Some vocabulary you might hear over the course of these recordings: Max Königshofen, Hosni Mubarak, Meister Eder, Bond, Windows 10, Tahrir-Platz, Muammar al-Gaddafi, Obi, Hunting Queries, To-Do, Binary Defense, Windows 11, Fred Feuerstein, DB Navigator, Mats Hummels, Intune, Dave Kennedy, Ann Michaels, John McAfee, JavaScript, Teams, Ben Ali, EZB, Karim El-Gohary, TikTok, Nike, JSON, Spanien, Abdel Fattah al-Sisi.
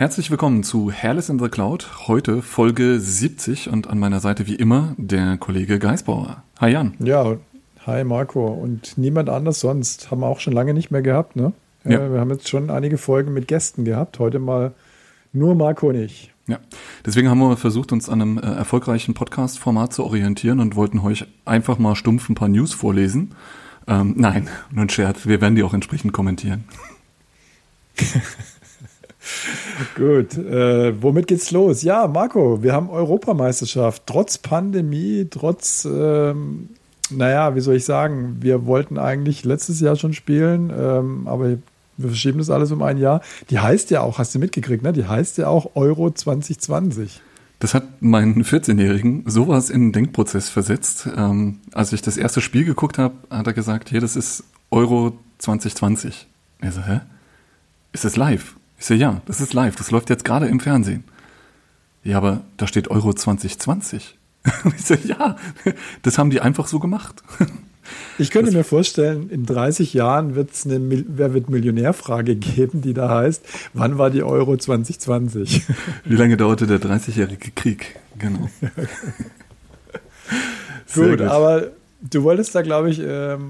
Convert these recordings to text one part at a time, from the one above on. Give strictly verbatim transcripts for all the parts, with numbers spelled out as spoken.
Herzlich willkommen zu Hairless in the Cloud, heute Folge siebzig und an meiner Seite wie immer der Kollege Geisbauer. Hi Jan. Ja, hi Marco und niemand anders sonst, haben wir auch schon lange nicht mehr gehabt, ne? Ja. Wir haben jetzt schon einige Folgen mit Gästen gehabt, heute mal nur Marco und ich. Ja, deswegen haben wir versucht, uns an einem äh, erfolgreichen Podcast-Format zu orientieren und wollten euch einfach mal stumpf ein paar News vorlesen. Ähm, nein, nur ein Scherz, wir werden die auch entsprechend kommentieren. Gut, äh, womit geht's los? Ja, Marco, wir haben Europameisterschaft. Trotz Pandemie, trotz, ähm, naja, wie soll ich sagen, wir wollten eigentlich letztes Jahr schon spielen, ähm, aber wir verschieben das alles um ein Jahr. Die heißt ja auch, hast du mitgekriegt, ne? Die heißt ja auch Euro zwanzig zwanzig. Das hat meinen vierzehnjährigen sowas in den Denkprozess versetzt. Ähm, als ich das erste Spiel geguckt habe, hat er gesagt, hier, das ist Euro zwanzig zwanzig. Er so, hä? Ist das live? Ich sage, ja, das ist live, das läuft jetzt gerade im Fernsehen. Ja, aber da steht Euro zwanzig zwanzig. Ich sage, ja, das haben die einfach so gemacht. Ich könnte das mir vorstellen, in dreißig Jahren wird es eine Wer wird Millionär-Frage geben, die da heißt, wann war die Euro zwanzig zwanzig? Wie lange dauerte der dreißigjährige Krieg? Genau. gut, gut, aber... Du wolltest da, glaube ich,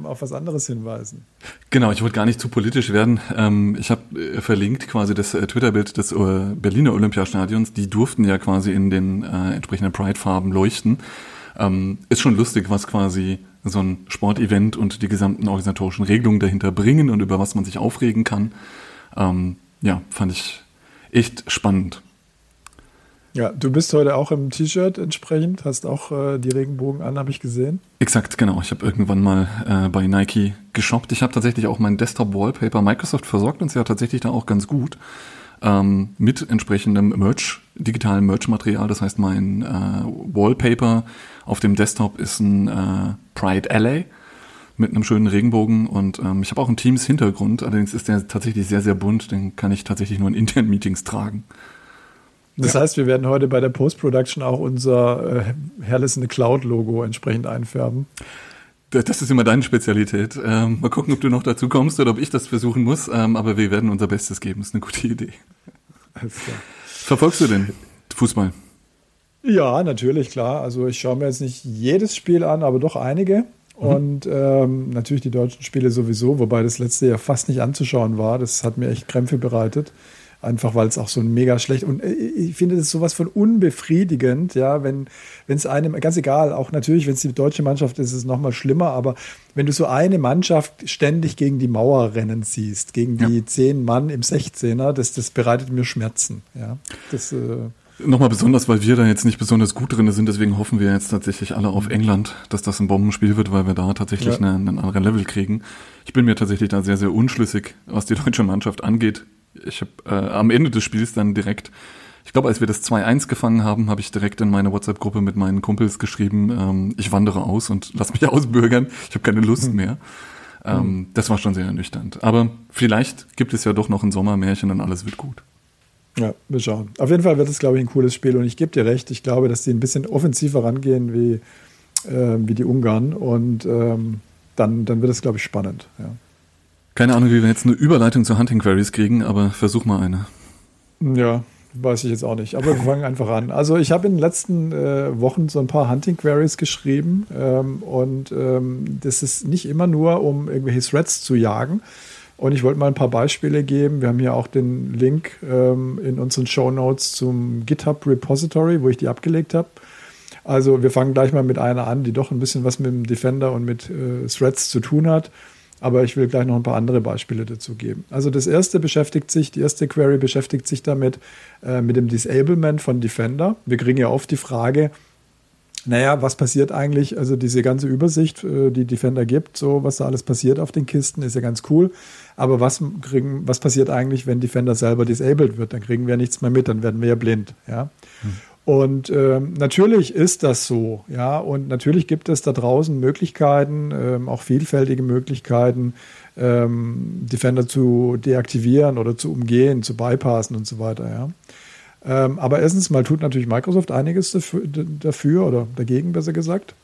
auf was anderes hinweisen. Genau, ich wollte gar nicht zu politisch werden. Ich habe verlinkt quasi das Twitter-Bild des Berliner Olympiastadions. Die durften ja quasi in den entsprechenden Pride-Farben leuchten. Ist schon lustig, was quasi so ein Sportevent und die gesamten organisatorischen Regelungen dahinter bringen und über was man sich aufregen kann. Ja, fand ich echt spannend. Ja, du bist heute auch im T-Shirt entsprechend, hast auch äh, die Regenbogen an, habe ich gesehen. Exakt, genau. Ich habe irgendwann mal äh, bei Nike geshoppt. Ich habe tatsächlich auch mein Desktop-Wallpaper. Microsoft versorgt uns ja tatsächlich da auch ganz gut ähm, mit entsprechendem Merch, digitalem Merch-Material. Das heißt, mein äh, Wallpaper auf dem Desktop ist ein äh, Pride Alley mit einem schönen Regenbogen. Und ähm, ich habe auch einen Teams-Hintergrund. Allerdings ist der tatsächlich sehr, sehr bunt. Den kann ich tatsächlich nur in internen Meetings tragen. Das ja. heißt, wir werden heute bei der Post-Production auch unser äh, Hairless in the Cloud-Logo entsprechend einfärben. Das ist immer deine Spezialität. Ähm, mal gucken, ob du noch dazu kommst oder ob ich das versuchen muss. Ähm, aber wir werden unser Bestes geben. Ist eine gute Idee. Alles klar. Verfolgst du denn Fußball? Ja, natürlich, klar. Also ich schaue mir jetzt nicht jedes Spiel an, aber doch einige. Mhm. Und ähm, natürlich die deutschen Spiele sowieso, wobei das letzte Jahr fast nicht anzuschauen war. Das hat mir echt Krämpfe bereitet. Einfach weil es auch so ein mega schlecht und ich finde das sowas von unbefriedigend, ja, wenn wenn es einem, ganz egal, auch natürlich, wenn es die deutsche Mannschaft ist, ist es nochmal schlimmer, aber wenn du so eine Mannschaft ständig gegen die Mauer rennen siehst, gegen die ja. zehn Mann im sechzehner, das, das bereitet mir Schmerzen, ja. Das, äh nochmal besonders, weil wir da jetzt nicht besonders gut drin sind, deswegen hoffen wir jetzt tatsächlich alle auf England, dass das ein Bombenspiel wird, weil wir da tatsächlich ja. einen, einen anderen Level kriegen. Ich bin mir tatsächlich da sehr, sehr unschlüssig, was die deutsche Mannschaft angeht. Ich habe äh, am Ende des Spiels dann direkt, ich glaube, als wir das zwei eins gefangen haben, habe ich direkt in meine WhatsApp-Gruppe mit meinen Kumpels geschrieben, ähm, ich wandere aus und lass mich ausbürgern, ich habe keine Lust mehr. Ähm, das war schon sehr ernüchternd. Aber vielleicht gibt es ja doch noch ein Sommermärchen und alles wird gut. Ja, wir schauen. Auf jeden Fall wird es, glaube ich, ein cooles Spiel und ich gebe dir recht, ich glaube, dass die ein bisschen offensiver rangehen wie, äh, wie die Ungarn und ähm, dann, dann wird es, glaube ich, spannend, ja. Keine Ahnung, wie wir jetzt eine Überleitung zu Hunting Queries kriegen, aber versuch mal eine. Ja, weiß ich jetzt auch nicht, aber wir fangen einfach an. Also ich habe in den letzten äh, Wochen so ein paar Hunting Queries geschrieben ähm, und ähm, das ist nicht immer nur, um irgendwelche Threads zu jagen. Und ich wollte mal ein paar Beispiele geben. Wir haben hier auch den Link ähm, in unseren Shownotes zum GitHub-Repository, wo ich die abgelegt habe. Also wir fangen gleich mal mit einer an, die doch ein bisschen was mit dem Defender und mit äh, Threads zu tun hat. Aber ich will gleich noch ein paar andere Beispiele dazu geben. Also das erste beschäftigt sich, die erste Query beschäftigt sich damit, äh, mit dem Disablement von Defender. Wir kriegen ja oft die Frage, naja, was passiert eigentlich? Also diese ganze Übersicht, äh, die Defender gibt, so was da alles passiert auf den Kisten, ist ja ganz cool. Aber was kriegen, was passiert eigentlich, wenn Defender selber disabled wird? Dann kriegen wir ja nichts mehr mit, dann werden wir ja blind, ja. Hm. Und ähm, natürlich ist das so, ja, und natürlich gibt es da draußen Möglichkeiten, ähm, auch vielfältige Möglichkeiten, ähm, Defender zu deaktivieren oder zu umgehen, zu bypassen und so weiter, ja. Ähm, aber erstens mal tut natürlich Microsoft einiges dafür, dafür oder dagegen, besser gesagt.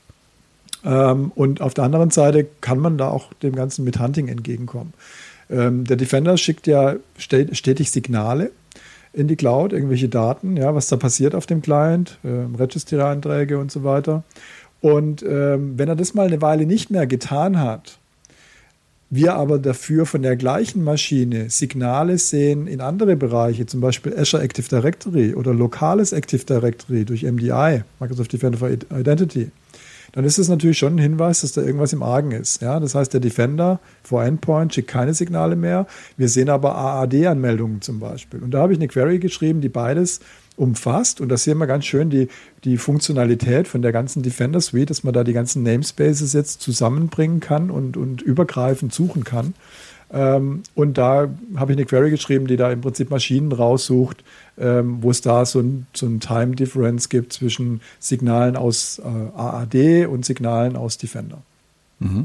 Ähm, und auf der anderen Seite kann man da auch dem Ganzen mit Hunting entgegenkommen. Ähm, der Defender schickt ja stetig Signale. in die Cloud, irgendwelche Daten, ja, was da passiert auf dem Client, äh, Register-Einträge und so weiter. Und ähm, wenn er das mal eine Weile nicht mehr getan hat, wir aber dafür von der gleichen Maschine Signale sehen in andere Bereiche, zum Beispiel Azure Active Directory oder lokales Active Directory durch M D I, Microsoft Defender for Identity, dann ist es natürlich schon ein Hinweis, dass da irgendwas im Argen ist. Ja, das heißt, der Defender vor Endpoint schickt keine Signale mehr. Wir sehen aber A A D-Anmeldungen zum Beispiel. Und da habe ich eine Query geschrieben, die beides umfasst. Und das sehen wir ganz schön, die, die Funktionalität von der ganzen Defender Suite, dass man da die ganzen Namespaces jetzt zusammenbringen kann und, und übergreifend suchen kann. Ähm, und da habe ich eine Query geschrieben, die da im Prinzip Maschinen raussucht, ähm, wo es da so ein, so ein Time Difference gibt zwischen Signalen aus äh, A A D und Signalen aus Defender. Mhm.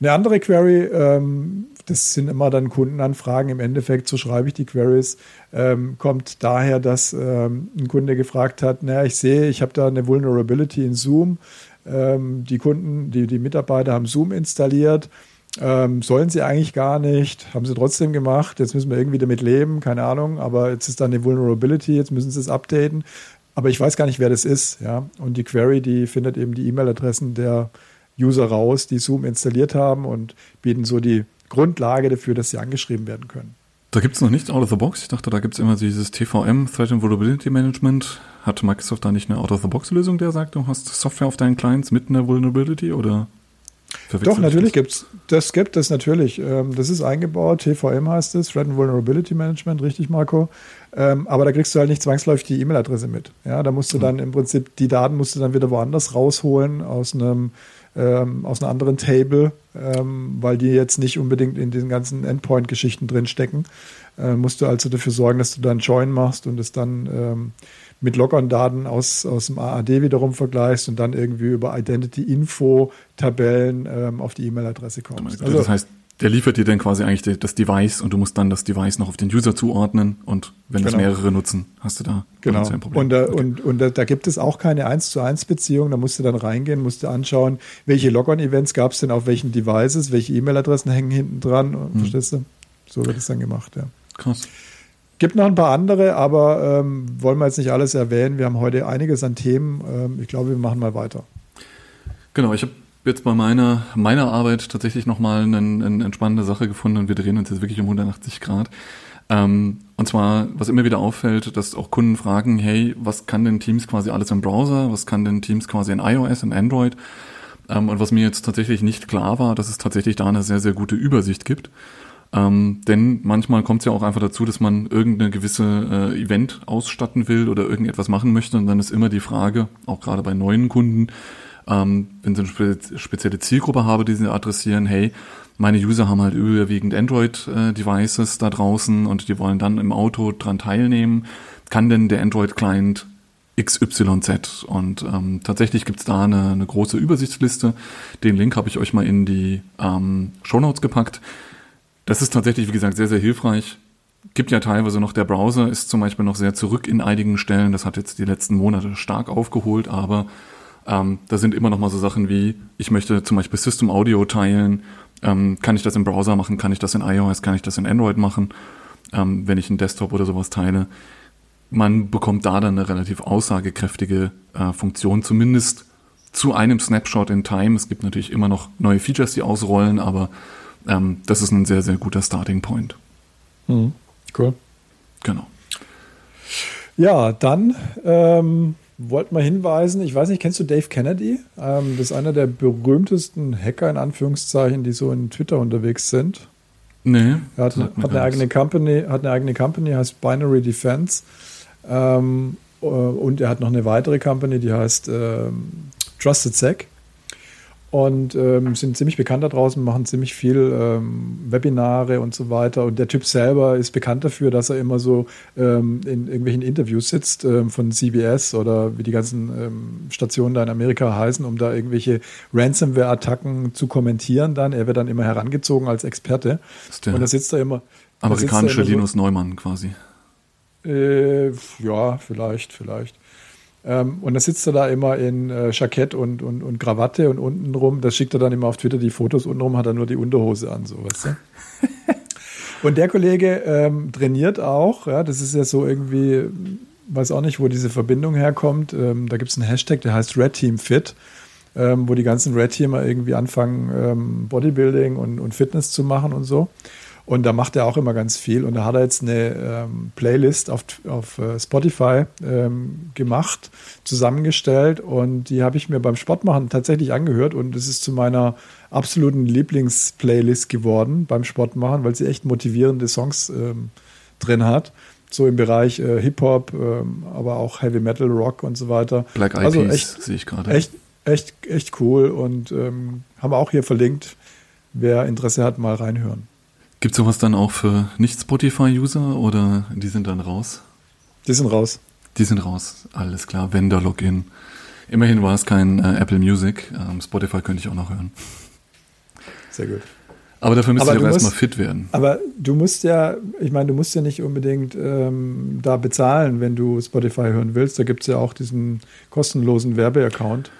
Eine andere Query, ähm, das sind immer dann Kundenanfragen, im Endeffekt, so schreibe ich die Queries, ähm, kommt daher, dass ähm, ein Kunde gefragt hat, naja, ich sehe, ich habe da eine Vulnerability in Zoom, ähm, die Kunden, die, die Mitarbeiter haben Zoom installiert, Ähm, sollen sie eigentlich gar nicht, haben sie trotzdem gemacht, jetzt müssen wir irgendwie damit leben, keine Ahnung, aber jetzt ist da eine Vulnerability, jetzt müssen sie es updaten, aber ich weiß gar nicht, wer das ist, ja, und die Query, die findet eben die E-Mail-Adressen der User raus, die Zoom installiert haben und bieten so die Grundlage dafür, dass sie angeschrieben werden können. Da gibt es noch nichts out of the box, ich dachte, da gibt es immer dieses T V M, Threat and Vulnerability Management, hat Microsoft da nicht eine out-of-the-box-Lösung, der sagt, du hast Software auf deinen Clients mit einer Vulnerability oder... Doch, natürlich gibt's. Das gibt es natürlich. Das ist eingebaut. T V M heißt es, Threat and Vulnerability Management, richtig, Marco. Aber da kriegst du halt nicht zwangsläufig die E-Mail-Adresse mit. Ja, da musst du dann im Prinzip, die Daten musst du dann wieder woanders rausholen aus einem, aus einer anderen Table, weil die jetzt nicht unbedingt in diesen ganzen Endpoint-Geschichten drin stecken. Musst du also dafür sorgen, dass du dann Join machst und es dann mit Logon-Daten aus, aus dem A A D wiederum vergleichst und dann irgendwie über Identity-Info-Tabellen ähm, auf die E-Mail-Adresse kommst. Also, das heißt, der liefert dir dann quasi eigentlich das Device und du musst dann das Device noch auf den User zuordnen und wenn genau. das mehrere nutzen, hast du da genau. ein Problem. Und, da, okay. und, und da, da gibt es auch keine eins zu eins Beziehung, da musst du dann reingehen, musst du anschauen, welche Logon-Events gab es denn auf welchen Devices, welche E-Mail-Adressen hängen hinten dran, hm. verstehst du? So wird es dann gemacht, ja. Krass. Gibt noch ein paar andere, aber ähm, wollen wir jetzt nicht alles erwähnen. Wir haben heute einiges an Themen. Ähm, ich glaube, wir machen mal weiter. Genau, ich habe jetzt bei meiner, meiner Arbeit tatsächlich nochmal eine, eine entspannende Sache gefunden und wir drehen uns jetzt wirklich um hundertachtzig Grad. Ähm, und zwar, was immer wieder auffällt, dass auch Kunden fragen, hey, was kann denn Teams quasi alles im Browser? Was kann denn Teams quasi in iOS, in Android? Ähm, und was mir jetzt tatsächlich nicht klar war, dass es tatsächlich da eine sehr, sehr gute Übersicht gibt. Ähm, denn manchmal kommt es ja auch einfach dazu, dass man irgendeine gewisse äh, Event ausstatten will oder irgendetwas machen möchte und dann ist immer die Frage, auch gerade bei neuen Kunden, ähm, wenn sie eine spezielle Zielgruppe habe, die sie adressieren, hey, meine User haben halt überwiegend Android-Devices äh, da draußen und die wollen dann im Auto dran teilnehmen, kann denn der Android-Client X Y Z? Und ähm, tatsächlich gibt's da eine, eine große Übersichtsliste, den Link habe ich euch mal in die ähm, Shownotes gepackt. Das ist tatsächlich, wie gesagt, sehr, sehr hilfreich. Gibt ja teilweise noch, der Browser ist zum Beispiel noch sehr zurück in einigen Stellen. Das hat jetzt die letzten Monate stark aufgeholt, aber ähm, da sind immer noch mal so Sachen wie, ich möchte zum Beispiel System Audio teilen. Ähm, kann ich das im Browser machen? Kann ich das in iOS? Kann ich das in Android machen? Ähm, wenn ich einen Desktop oder sowas teile. Man bekommt da dann eine relativ aussagekräftige äh, Funktion, zumindest zu einem Snapshot in Time. Es gibt natürlich immer noch neue Features, die ausrollen, aber Ähm, das ist ein sehr, sehr guter Starting Point. Mhm. Cool. Genau. Ja, dann ähm, wollten wir hinweisen, ich weiß nicht, kennst du Dave Kennedy? Ähm, das ist einer der berühmtesten Hacker, in Anführungszeichen, die so in Twitter unterwegs sind. Nee. Er hat, hat, eine, eigene Company, hat eine eigene Company, heißt Binary Defense. Ähm, äh, und er hat noch eine weitere Company, die heißt ähm, TrustedSec. Und ähm, sind ziemlich bekannt da draußen, machen ziemlich viel ähm, Webinare und so weiter. Und der Typ selber ist bekannt dafür, dass er immer so ähm, in irgendwelchen Interviews sitzt ähm, von C B S oder wie die ganzen ähm, Stationen da in Amerika heißen, um da irgendwelche Ransomware-Attacken zu kommentieren dann. Er wird dann immer herangezogen als Experte. Und da sitzt er immer... Amerikanischer Linus Neumann quasi. Äh, ja, vielleicht, vielleicht. Ähm, und da sitzt er da immer in äh, Jackett und, und, und Krawatte und untenrum, das schickt er dann immer auf Twitter die Fotos, untenrum hat er nur die Unterhose an, so, weißt du? Und der Kollege ähm, trainiert auch, ja, das ist ja so irgendwie, weiß auch nicht, wo diese Verbindung herkommt. Ähm, da gibt es einen Hashtag, der heißt Red Team Fit, ähm, wo die ganzen Red Teamer irgendwie anfangen, ähm, Bodybuilding und, und Fitness zu machen und so. Und da macht er auch immer ganz viel. Und da hat er jetzt eine ähm, Playlist auf, auf Spotify ähm, gemacht, zusammengestellt. Und die habe ich mir beim Sportmachen tatsächlich angehört. Und es ist zu meiner absoluten Lieblingsplaylist geworden beim Sportmachen, weil sie echt motivierende Songs ähm, drin hat. So im Bereich äh, Hip-Hop, ähm, aber auch Heavy Metal, Rock und so weiter. Black Eyed Peas sehe ich gerade. Echt, echt, echt cool. Und ähm, haben wir auch hier verlinkt. Wer Interesse hat, mal reinhören. Gibt es sowas dann auch für Nicht-Spotify-User oder die sind dann raus? Die sind raus. Die sind raus, alles klar. Vendor-Login. Immerhin war es kein äh, Apple Music. Ähm, Spotify könnte ich auch noch hören. Sehr gut. Aber dafür müsst aber ihr doch erstmal fit werden. Aber du musst ja, ich meine, du musst ja nicht unbedingt ähm, da bezahlen, wenn du Spotify hören willst. Da gibt es ja auch diesen kostenlosen Werbeaccount.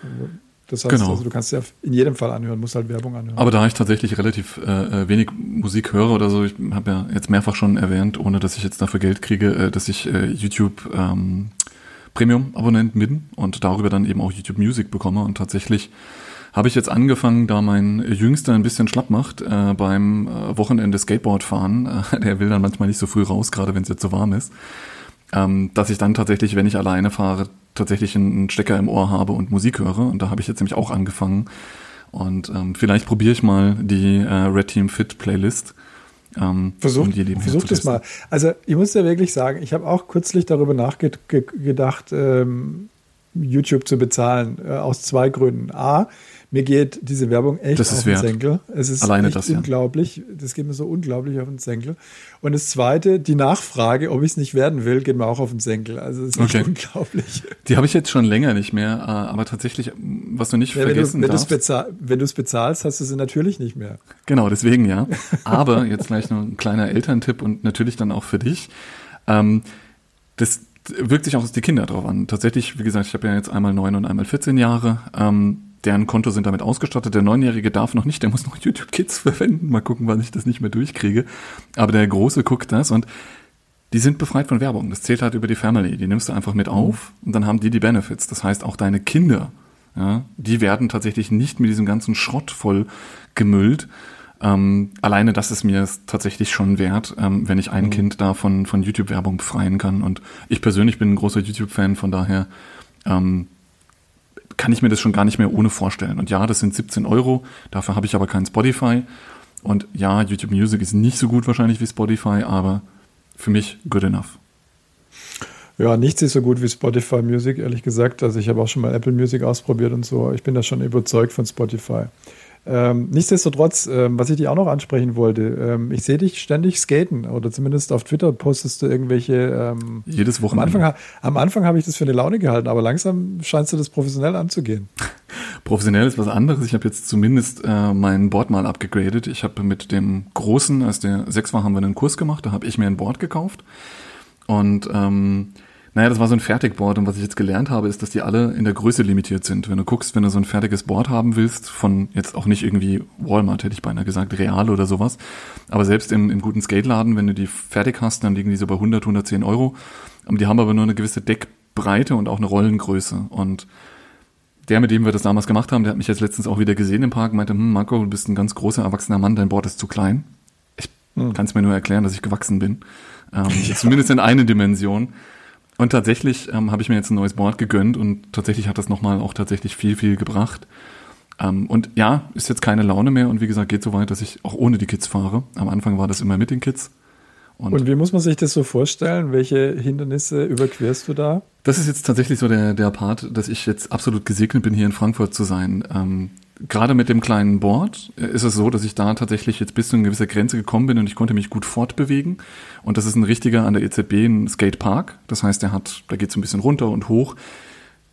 Das heißt, genau. Also, du kannst ja in jedem Fall anhören, musst halt Werbung anhören. Aber da ich tatsächlich relativ äh, wenig Musik höre oder so, ich habe ja jetzt mehrfach schon erwähnt, ohne dass ich jetzt dafür Geld kriege, äh, dass ich äh, YouTube ähm, Premium-Abonnent bin und darüber dann eben auch YouTube Music bekomme. Und tatsächlich habe ich jetzt angefangen, da mein Jüngster ein bisschen schlapp macht äh, beim äh, Wochenende Skateboard fahren. Äh, der will dann manchmal nicht so früh raus, gerade wenn es jetzt so warm ist. Ähm, dass ich dann tatsächlich, wenn ich alleine fahre, tatsächlich einen Stecker im Ohr habe und Musik höre. Und da habe ich jetzt nämlich auch angefangen. Und ähm, vielleicht probiere ich mal die äh, Red Team Fit Playlist. Ähm, versuch um versuch das mal. Also ich muss ja wirklich sagen, ich habe auch kürzlich darüber nachgedacht, ähm, YouTube zu bezahlen. Äh, aus zwei Gründen. A, mir geht diese Werbung echt das auf den wert. Senkel. Es ist alleine echt das, ja. Unglaublich. Das geht mir so unglaublich auf den Senkel. Und das Zweite, die Nachfrage, ob ich es nicht werden will, geht mir auch auf den Senkel. Also es ist okay. Echt unglaublich. Die habe ich jetzt schon länger nicht mehr. Aber tatsächlich, was du nicht ja, vergessen wenn du, wenn darfst. Bezahl- wenn du es bezahlst, hast du sie natürlich nicht mehr. Genau, deswegen ja. Aber jetzt gleich noch ein kleiner Elterntipp und natürlich dann auch für dich. Ähm, das wirkt sich auch auf die Kinder drauf an. Tatsächlich, wie gesagt, ich habe ja jetzt einmal neun und einmal vierzehn Jahre. Ähm, Deren Konto sind damit ausgestattet. Der Neunjährige darf noch nicht, der muss noch YouTube Kids verwenden. Mal gucken, wann ich das nicht mehr durchkriege. Aber der Große guckt das und die sind befreit von Werbung. Das zählt halt über die Family. Die nimmst du einfach mit auf und dann haben die die Benefits. Das heißt, auch deine Kinder, ja, die werden tatsächlich nicht mit diesem ganzen Schrott voll gemüllt. Ähm, alleine das ist mir tatsächlich schon wert, ähm, wenn ich ein mhm. Kind da von, von YouTube-Werbung befreien kann. Und ich persönlich bin ein großer YouTube-Fan, von daher... Ähm, kann ich mir das schon gar nicht mehr ohne vorstellen. Und ja, das sind siebzehn Euro, dafür habe ich aber keinen Spotify. Und ja, YouTube Music ist nicht so gut wahrscheinlich wie Spotify, aber für mich good enough. Ja, nichts ist so gut wie Spotify Music, ehrlich gesagt. Also ich habe auch schon mal Apple Music ausprobiert und so. Ich bin da schon überzeugt von Spotify. Ähm, nichtsdestotrotz, ähm, was ich dich auch noch ansprechen wollte, ähm, ich sehe dich ständig skaten oder zumindest auf Twitter postest du irgendwelche... Ähm, Jedes Wochenende. Am Anfang, am Anfang habe ich das für eine Laune gehalten, aber langsam scheinst du das professionell anzugehen. Professionell ist was anderes. Ich habe jetzt zumindest äh, mein Board mal abgegradet. Ich habe mit dem Großen, als der sechs war, haben wir einen Kurs gemacht, da habe ich mir ein Board gekauft und... Ähm, Naja, das war so ein Fertigboard und was ich jetzt gelernt habe, ist, dass die alle in der Größe limitiert sind. Wenn du guckst, wenn du so ein fertiges Board haben willst, von jetzt auch nicht irgendwie Walmart, hätte ich beinahe gesagt, Real oder sowas, aber selbst im, im guten Skateladen, wenn du die fertig hast, dann liegen die so bei hundert, hundertzehn Euro. Die haben aber nur eine gewisse Deckbreite und auch eine Rollengröße. Und der, mit dem wir das damals gemacht haben, der hat mich jetzt letztens auch wieder gesehen im Park und meinte, hm, Marco, du bist ein ganz großer, erwachsener Mann, dein Board ist zu klein. Ich hm. kann es mir nur erklären, dass ich gewachsen bin. Ähm, ja. Zumindest in eine Dimension. Und tatsächlich ähm, habe ich mir jetzt ein neues Board gegönnt und tatsächlich hat das nochmal auch tatsächlich viel, viel gebracht. Ähm, und ja, ist jetzt keine Laune mehr und wie gesagt, geht so weit, dass ich auch ohne die Kids fahre. Am Anfang war das immer mit den Kids. Und, und wie muss man sich das so vorstellen? Welche Hindernisse überquerst du da? Das ist jetzt tatsächlich so der, der Part, dass ich jetzt absolut gesegnet bin, hier in Frankfurt zu sein. Ähm, gerade mit dem kleinen Board ist es so, dass ich da tatsächlich jetzt bis zu einer gewissen Grenze gekommen bin und ich konnte mich gut fortbewegen. Und das ist ein richtiger an der E Z B, ein Skatepark. Das heißt, der hat, da geht es ein bisschen runter und hoch.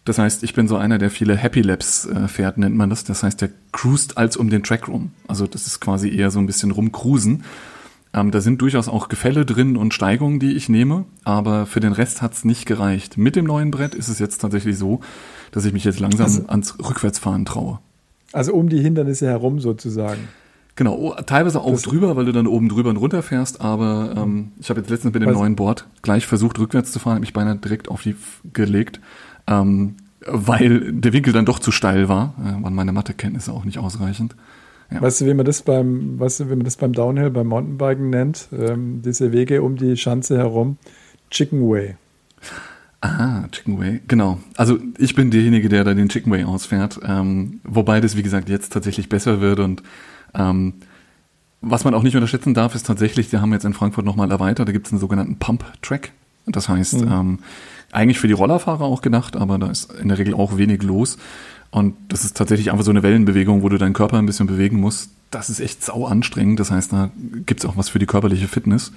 Das heißt, ich bin so einer, der viele Happy Laps äh, fährt, nennt man das. Das heißt, der cruist als um den Track rum. Also das ist quasi eher so ein bisschen rumcruisen. Ähm, da sind durchaus auch Gefälle drin und Steigungen, die ich nehme. Aber für den Rest hat es nicht gereicht. Mit dem neuen Brett ist es jetzt tatsächlich so, dass ich mich jetzt langsam also, ans Rückwärtsfahren traue. Also um die Hindernisse herum sozusagen. Genau, teilweise auch das drüber, weil du dann oben drüber und runter fährst, aber ähm, ich habe jetzt letztens mit dem neuen Board gleich versucht, rückwärts zu fahren, habe mich beinahe direkt auf die F- gelegt, ähm, weil der Winkel dann doch zu steil war, äh, waren meine Mathekenntnisse auch nicht ausreichend. Ja. Weißt du, wie man das beim, weißt du, wie man das beim Downhill, beim Mountainbiken nennt? Ähm, diese Wege um die Schanze herum, Chicken Way. Ah, Chicken Way, genau. Also ich bin derjenige, der da den Chicken Way ausfährt, ähm, wobei das, wie gesagt, jetzt tatsächlich besser wird. Und ähm, was man auch nicht unterschätzen darf, ist tatsächlich, wir haben jetzt in Frankfurt nochmal erweitert, da gibt es einen sogenannten Pump-Track. Das heißt, mhm. ähm, eigentlich für die Rollerfahrer auch gedacht, aber da ist in der Regel auch wenig los. Und das ist tatsächlich einfach so eine Wellenbewegung, wo du deinen Körper ein bisschen bewegen musst. Das ist echt sau anstrengend. Das heißt, da gibt es auch was für die körperliche Fitness.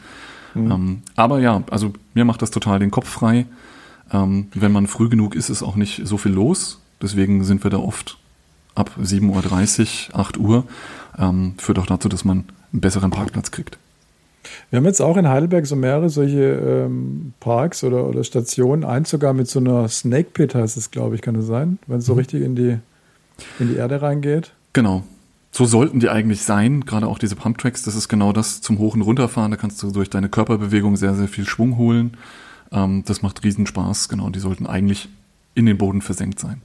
Mhm. Ähm, aber ja, also mir macht das total den Kopf frei. Ähm, wenn man früh genug ist, ist auch nicht so viel los. Deswegen sind wir da oft ab sieben Uhr dreißig, acht Uhr. Ähm, führt auch dazu, dass man einen besseren Parkplatz kriegt. Wir haben jetzt auch in Heidelberg so mehrere solche ähm, Parks oder, oder Stationen, eins sogar mit so einer Snake Pit heißt es, glaube ich, kann das sein, wenn es so richtig in die, in die Erde reingeht. Genau, so sollten die eigentlich sein, gerade auch diese Pumptracks, das ist genau das zum Hoch- und Runterfahren, da kannst du durch deine Körperbewegung sehr, sehr viel Schwung holen, ähm, das macht riesen Spaß, genau, die sollten eigentlich in den Boden versenkt sein.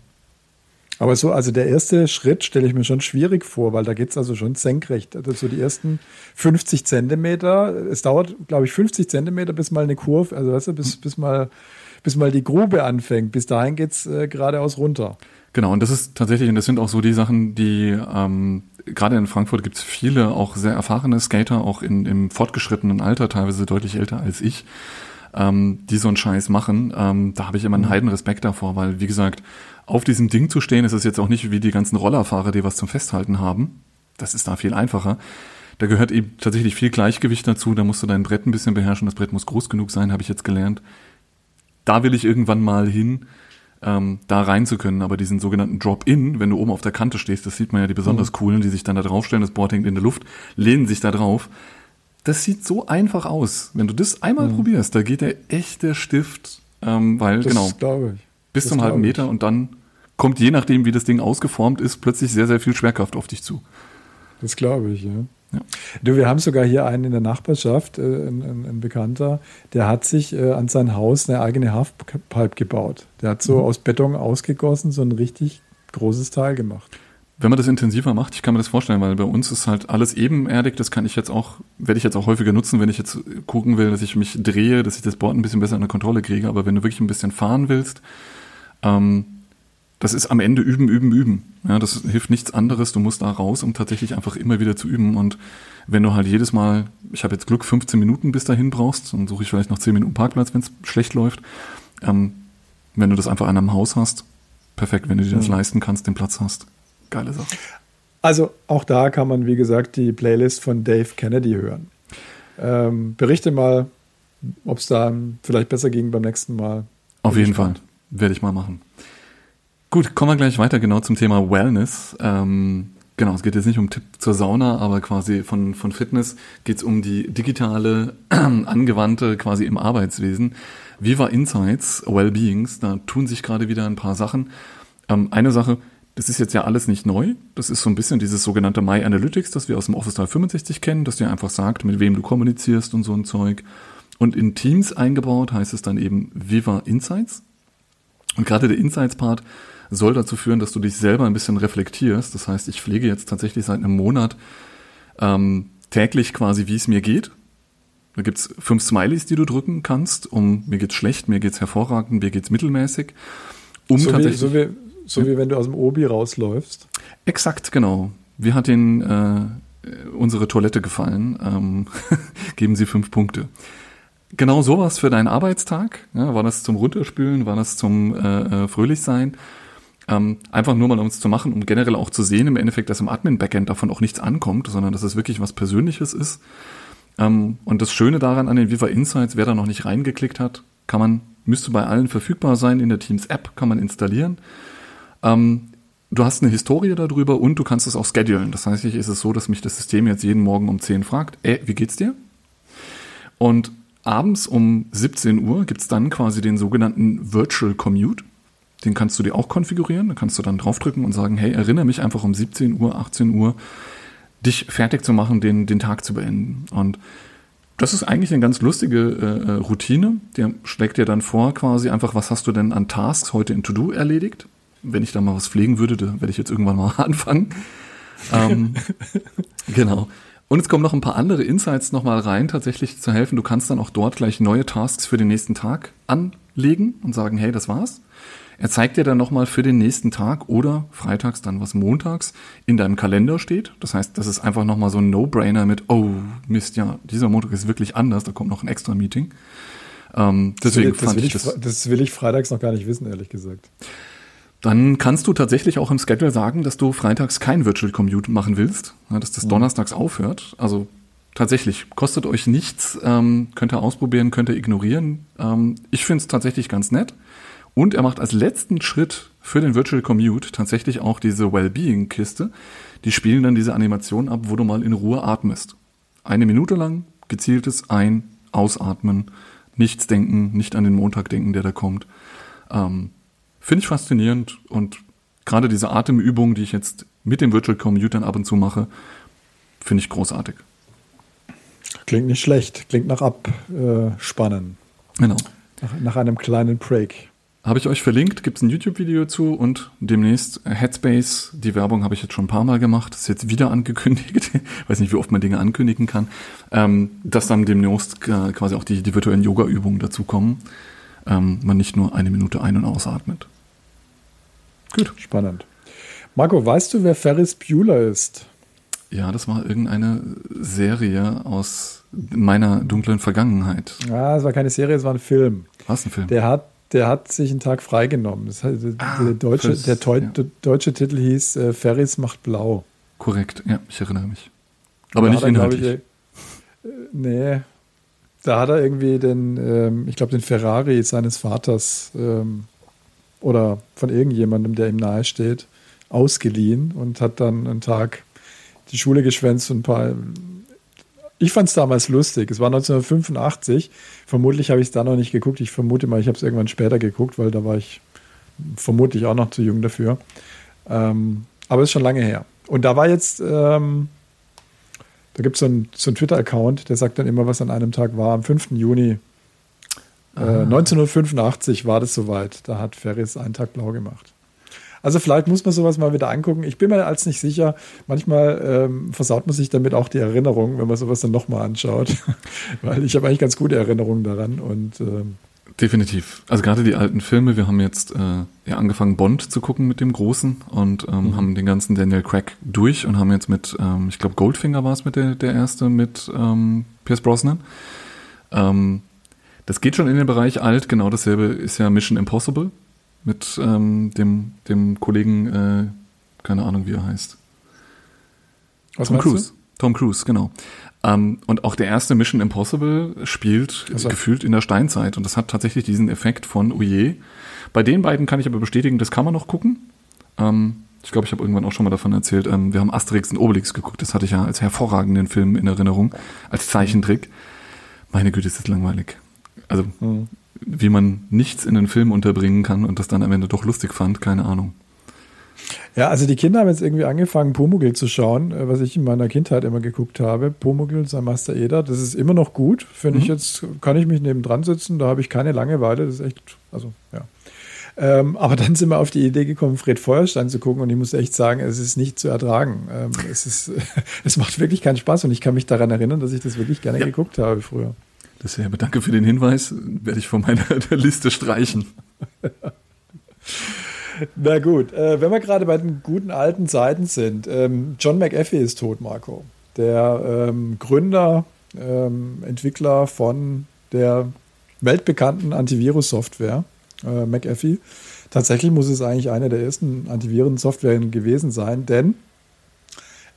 Aber so, also der erste Schritt stelle ich mir schon schwierig vor, weil da geht's also schon senkrecht. Also so die ersten fünfzig Zentimeter, es dauert, glaube ich, fünfzig Zentimeter, bis mal eine Kurve, also weißt du, bis, bis mal, bis mal die Grube anfängt. Bis dahin geht's äh, geradeaus runter. Genau, und das ist tatsächlich, und das sind auch so die Sachen, die ähm, gerade in Frankfurt gibt's viele auch sehr erfahrene Skater, auch in, im fortgeschrittenen Alter, teilweise deutlich älter als ich, ähm, die so einen Scheiß machen. Ähm, da habe ich immer einen Heidenrespekt davor, weil, wie gesagt, auf diesem Ding zu stehen, ist es jetzt auch nicht wie die ganzen Rollerfahrer, die was zum Festhalten haben. Das ist da viel einfacher. Da gehört eben tatsächlich viel Gleichgewicht dazu. Da musst du dein Brett ein bisschen beherrschen. Das Brett muss groß genug sein, habe ich jetzt gelernt. Da will ich irgendwann mal hin, ähm, da rein zu können. Aber diesen sogenannten Drop-In, wenn du oben auf der Kante stehst, das sieht man ja die besonders coolen, die sich dann da draufstellen, das Board hängt in der Luft, lehnen sich da drauf. Das sieht so einfach aus. Wenn du das einmal mhm. probierst, da geht der echte Stift, ähm, weil das genau. glaube ich. Bis zum halben Meter und dann kommt, je nachdem, wie das Ding ausgeformt ist, plötzlich sehr, sehr viel Schwerkraft auf dich zu. Das glaube ich, ja. ja. Du, wir haben sogar hier einen in der Nachbarschaft, äh, ein, ein Bekannter, der hat sich äh, an sein Haus eine eigene Halfpipe gebaut. Der hat so mhm. aus Beton ausgegossen, so ein richtig großes Teil gemacht. Wenn man das intensiver macht, ich kann mir das vorstellen, weil bei uns ist halt alles ebenerdig, das kann ich jetzt auch, werde ich jetzt auch häufiger nutzen, wenn ich jetzt gucken will, dass ich mich drehe, dass ich das Board ein bisschen besser unter Kontrolle kriege, aber wenn du wirklich ein bisschen fahren willst, das ist am Ende üben, üben, üben. Ja, das hilft nichts anderes. Du musst da raus, um tatsächlich einfach immer wieder zu üben. Und wenn du halt jedes Mal, ich habe jetzt Glück, fünfzehn Minuten bis dahin brauchst, dann suche ich vielleicht noch zehn Minuten Parkplatz, wenn es schlecht läuft. Ähm, wenn du das einfach an einem Haus hast, perfekt, wenn du dir das ja. leisten kannst, den Platz hast. Geile Sache. Also auch da kann man, wie gesagt, die Playlist von Dave Kennedy hören. Ähm, berichte mal, ob es da vielleicht besser ging beim nächsten Mal. Auf jeden Fall. Werde ich mal machen. Gut, kommen wir gleich weiter genau zum Thema Wellness. Ähm, genau, es geht jetzt nicht um Tipp zur Sauna, aber quasi von, von Fitness geht es um die digitale, äh, angewandte quasi im Arbeitswesen. Viva Insights, Wellbeings, da tun sich gerade wieder ein paar Sachen. Ähm, eine Sache, das ist jetzt ja alles nicht neu. Das ist so ein bisschen dieses sogenannte My Analytics, das wir aus dem Office dreihundertfünfundsechzig kennen, das dir einfach sagt, mit wem du kommunizierst und so ein Zeug. Und in Teams eingebaut heißt es dann eben Viva Insights. Und gerade der Insights-Part soll dazu führen, dass du dich selber ein bisschen reflektierst. Das heißt, ich pflege jetzt tatsächlich seit einem Monat ähm, täglich quasi, wie es mir geht. Da gibt's fünf Smileys, die du drücken kannst, um mir geht's schlecht, mir geht's hervorragend, mir geht's mittelmäßig. Um so tatsächlich, wie, so wie, so ja. wie wenn du aus dem Obi rausläufst? Exakt, genau. Wie hat Ihnen äh, unsere Toilette gefallen? Ähm, geben Sie fünf Punkte. Genau sowas für deinen Arbeitstag. Ja, war das zum Runterspülen, war das zum äh, Fröhlichsein? Ähm, einfach nur mal, um es zu machen, um generell auch zu sehen im Endeffekt, dass im Admin-Backend davon auch nichts ankommt, sondern dass es wirklich was Persönliches ist. Ähm, und das Schöne daran an den Viva Insights, wer da noch nicht reingeklickt hat, kann man, müsste bei allen verfügbar sein, in der Teams-App kann man installieren. Ähm, Du hast eine Historie darüber und du kannst es auch schedulen. Das heißt, ist es so, dass mich das System jetzt jeden Morgen um zehn fragt, äh, wie geht's dir? Und abends um siebzehn Uhr gibt's dann quasi den sogenannten Virtual Commute. Den kannst du dir auch konfigurieren. Da kannst du dann draufdrücken und sagen, hey, erinnere mich einfach um siebzehn Uhr, achtzehn Uhr dich fertig zu machen, den, den Tag zu beenden. Und das ist eigentlich eine ganz lustige äh, Routine. Der schlägt dir dann vor quasi einfach, was hast du denn an Tasks heute in To-Do erledigt? Wenn ich da mal was pflegen würde, da werde ich jetzt irgendwann mal anfangen. Ähm, genau. Und es kommen noch ein paar andere Insights nochmal rein, tatsächlich zu helfen. Du kannst dann auch dort gleich neue Tasks für den nächsten Tag anlegen und sagen, hey, das war's. Er zeigt dir dann nochmal für den nächsten Tag oder freitags dann, was montags in deinem Kalender steht. Das heißt, das ist einfach nochmal so ein No-Brainer mit, oh Mist, ja, dieser Montag ist wirklich anders, da kommt noch ein extra Meeting. Ähm, deswegen das will, das fand will ich das. Das will ich freitags noch gar nicht wissen, ehrlich gesagt. Dann kannst du tatsächlich auch im Schedule sagen, dass du freitags kein Virtual Commute machen willst, dass das donnerstags aufhört. Also tatsächlich, kostet euch nichts, ähm, könnt ihr ausprobieren, könnt ihr ignorieren. Ähm, ich finde es tatsächlich ganz nett. Und er macht als letzten Schritt für den Virtual Commute tatsächlich auch diese Wellbeing-Kiste. Die spielen dann diese Animation ab, wo du mal in Ruhe atmest. Eine Minute lang gezieltes Ein-, Ausatmen, nichts denken, nicht an den Montag denken, der da kommt. Ähm, Finde ich faszinierend und gerade diese Atemübungen, die ich jetzt mit dem Virtual Commute ab und zu mache, finde ich großartig. Klingt nicht schlecht, klingt nach Abspannen. Genau. Nach, nach einem kleinen Break. Habe ich euch verlinkt, gibt es ein YouTube-Video zu und demnächst Headspace, die Werbung habe ich jetzt schon ein paar Mal gemacht, ist jetzt wieder angekündigt, weiß nicht, wie oft man Dinge ankündigen kann, ähm, dass dann demnächst äh, quasi auch die, die virtuellen Yoga-Übungen dazukommen, ähm, man nicht nur eine Minute ein- und ausatmet. Gut. Spannend. Marco, weißt du, wer Ferris Bueller ist? Ja, das war irgendeine Serie aus meiner dunklen Vergangenheit. Ja, es war keine Serie, es war ein Film. Was, ein Film? Der hat, der hat sich einen Tag freigenommen. Das heißt, ah, der deutsche, Chris, der Teu- ja. deutsche Titel hieß äh, Ferris macht blau. Korrekt, ja, ich erinnere mich. Aber nicht inhaltlich. Er, ich, äh, nee, da hat er irgendwie den, ähm, ich glaube, den Ferrari seines Vaters ähm, oder von irgendjemandem, der ihm nahe steht, ausgeliehen und hat dann einen Tag die Schule geschwänzt und ein paar. Ich fand es damals lustig. Es war neunzehnhundertfünfundachtzig. Vermutlich habe ich es da noch nicht geguckt. Ich vermute mal, ich habe es irgendwann später geguckt, weil da war ich vermutlich auch noch zu jung dafür. Ähm, aber es ist schon lange her. Und da war jetzt, ähm, da gibt so es einen, so einen Twitter-Account, der sagt dann immer, was an einem Tag war. Am fünften Juni Äh, neunzehnhundertfünfundachtzig war das soweit. Da hat Ferris einen Tag blau gemacht. Also vielleicht muss man sowas mal wieder angucken. Ich bin mir als nicht sicher. Manchmal ähm, versaut man sich damit auch die Erinnerung, wenn man sowas dann nochmal anschaut. Weil ich habe eigentlich ganz gute Erinnerungen daran. Und, ähm definitiv. Also gerade die alten Filme. Wir haben jetzt äh, ja angefangen, Bond zu gucken mit dem Großen und ähm, mhm. haben den ganzen Daniel Craig durch und haben jetzt mit, ähm, ich glaube, Goldfinger war es mit der, der erste, mit ähm, Pierce Brosnan. Ähm, Das geht schon in den Bereich alt, genau dasselbe ist ja Mission Impossible mit ähm, dem, dem Kollegen, äh, keine Ahnung, wie er heißt. Was Tom Cruise. Du? Tom Cruise, genau. Ähm, und auch der erste Mission Impossible spielt also. gefühlt in der Steinzeit und das hat tatsächlich diesen Effekt von oje. Bei den beiden kann ich aber bestätigen, das kann man noch gucken. Ähm, ich glaube, ich habe irgendwann auch schon mal davon erzählt, ähm, wir haben Asterix und Obelix geguckt, das hatte ich ja als hervorragenden Film in Erinnerung, als Zeichentrick. Meine Güte, ist das langweilig. Also, mhm. wie man nichts in einen Film unterbringen kann und das dann am Ende doch lustig fand, keine Ahnung. Ja, also die Kinder haben jetzt irgendwie angefangen, Pumuckl zu schauen, was ich in meiner Kindheit immer geguckt habe. Pumuckl, sein Meister Eder, das ist immer noch gut, finde mhm. ich jetzt, kann ich mich nebendran sitzen, da habe ich keine Langeweile, das ist echt, also, ja. Ähm, aber dann sind wir auf die Idee gekommen, Fred Feuerstein zu gucken und ich muss echt sagen, es ist nicht zu ertragen. Ähm, es ist, es macht wirklich keinen Spaß und ich kann mich daran erinnern, dass ich das wirklich gerne ja. geguckt habe früher. Dasselbe. Danke für den Hinweis. Werde ich von meiner Liste streichen. Na gut, äh, wenn wir gerade bei den guten alten Zeiten sind. Ähm, John McAfee ist tot, Marco. Der ähm, Gründer, ähm, Entwickler von der weltbekannten Antivirus-Software, äh, McAfee. Tatsächlich muss es eigentlich eine der ersten Antiviren-Softwaren gewesen sein, denn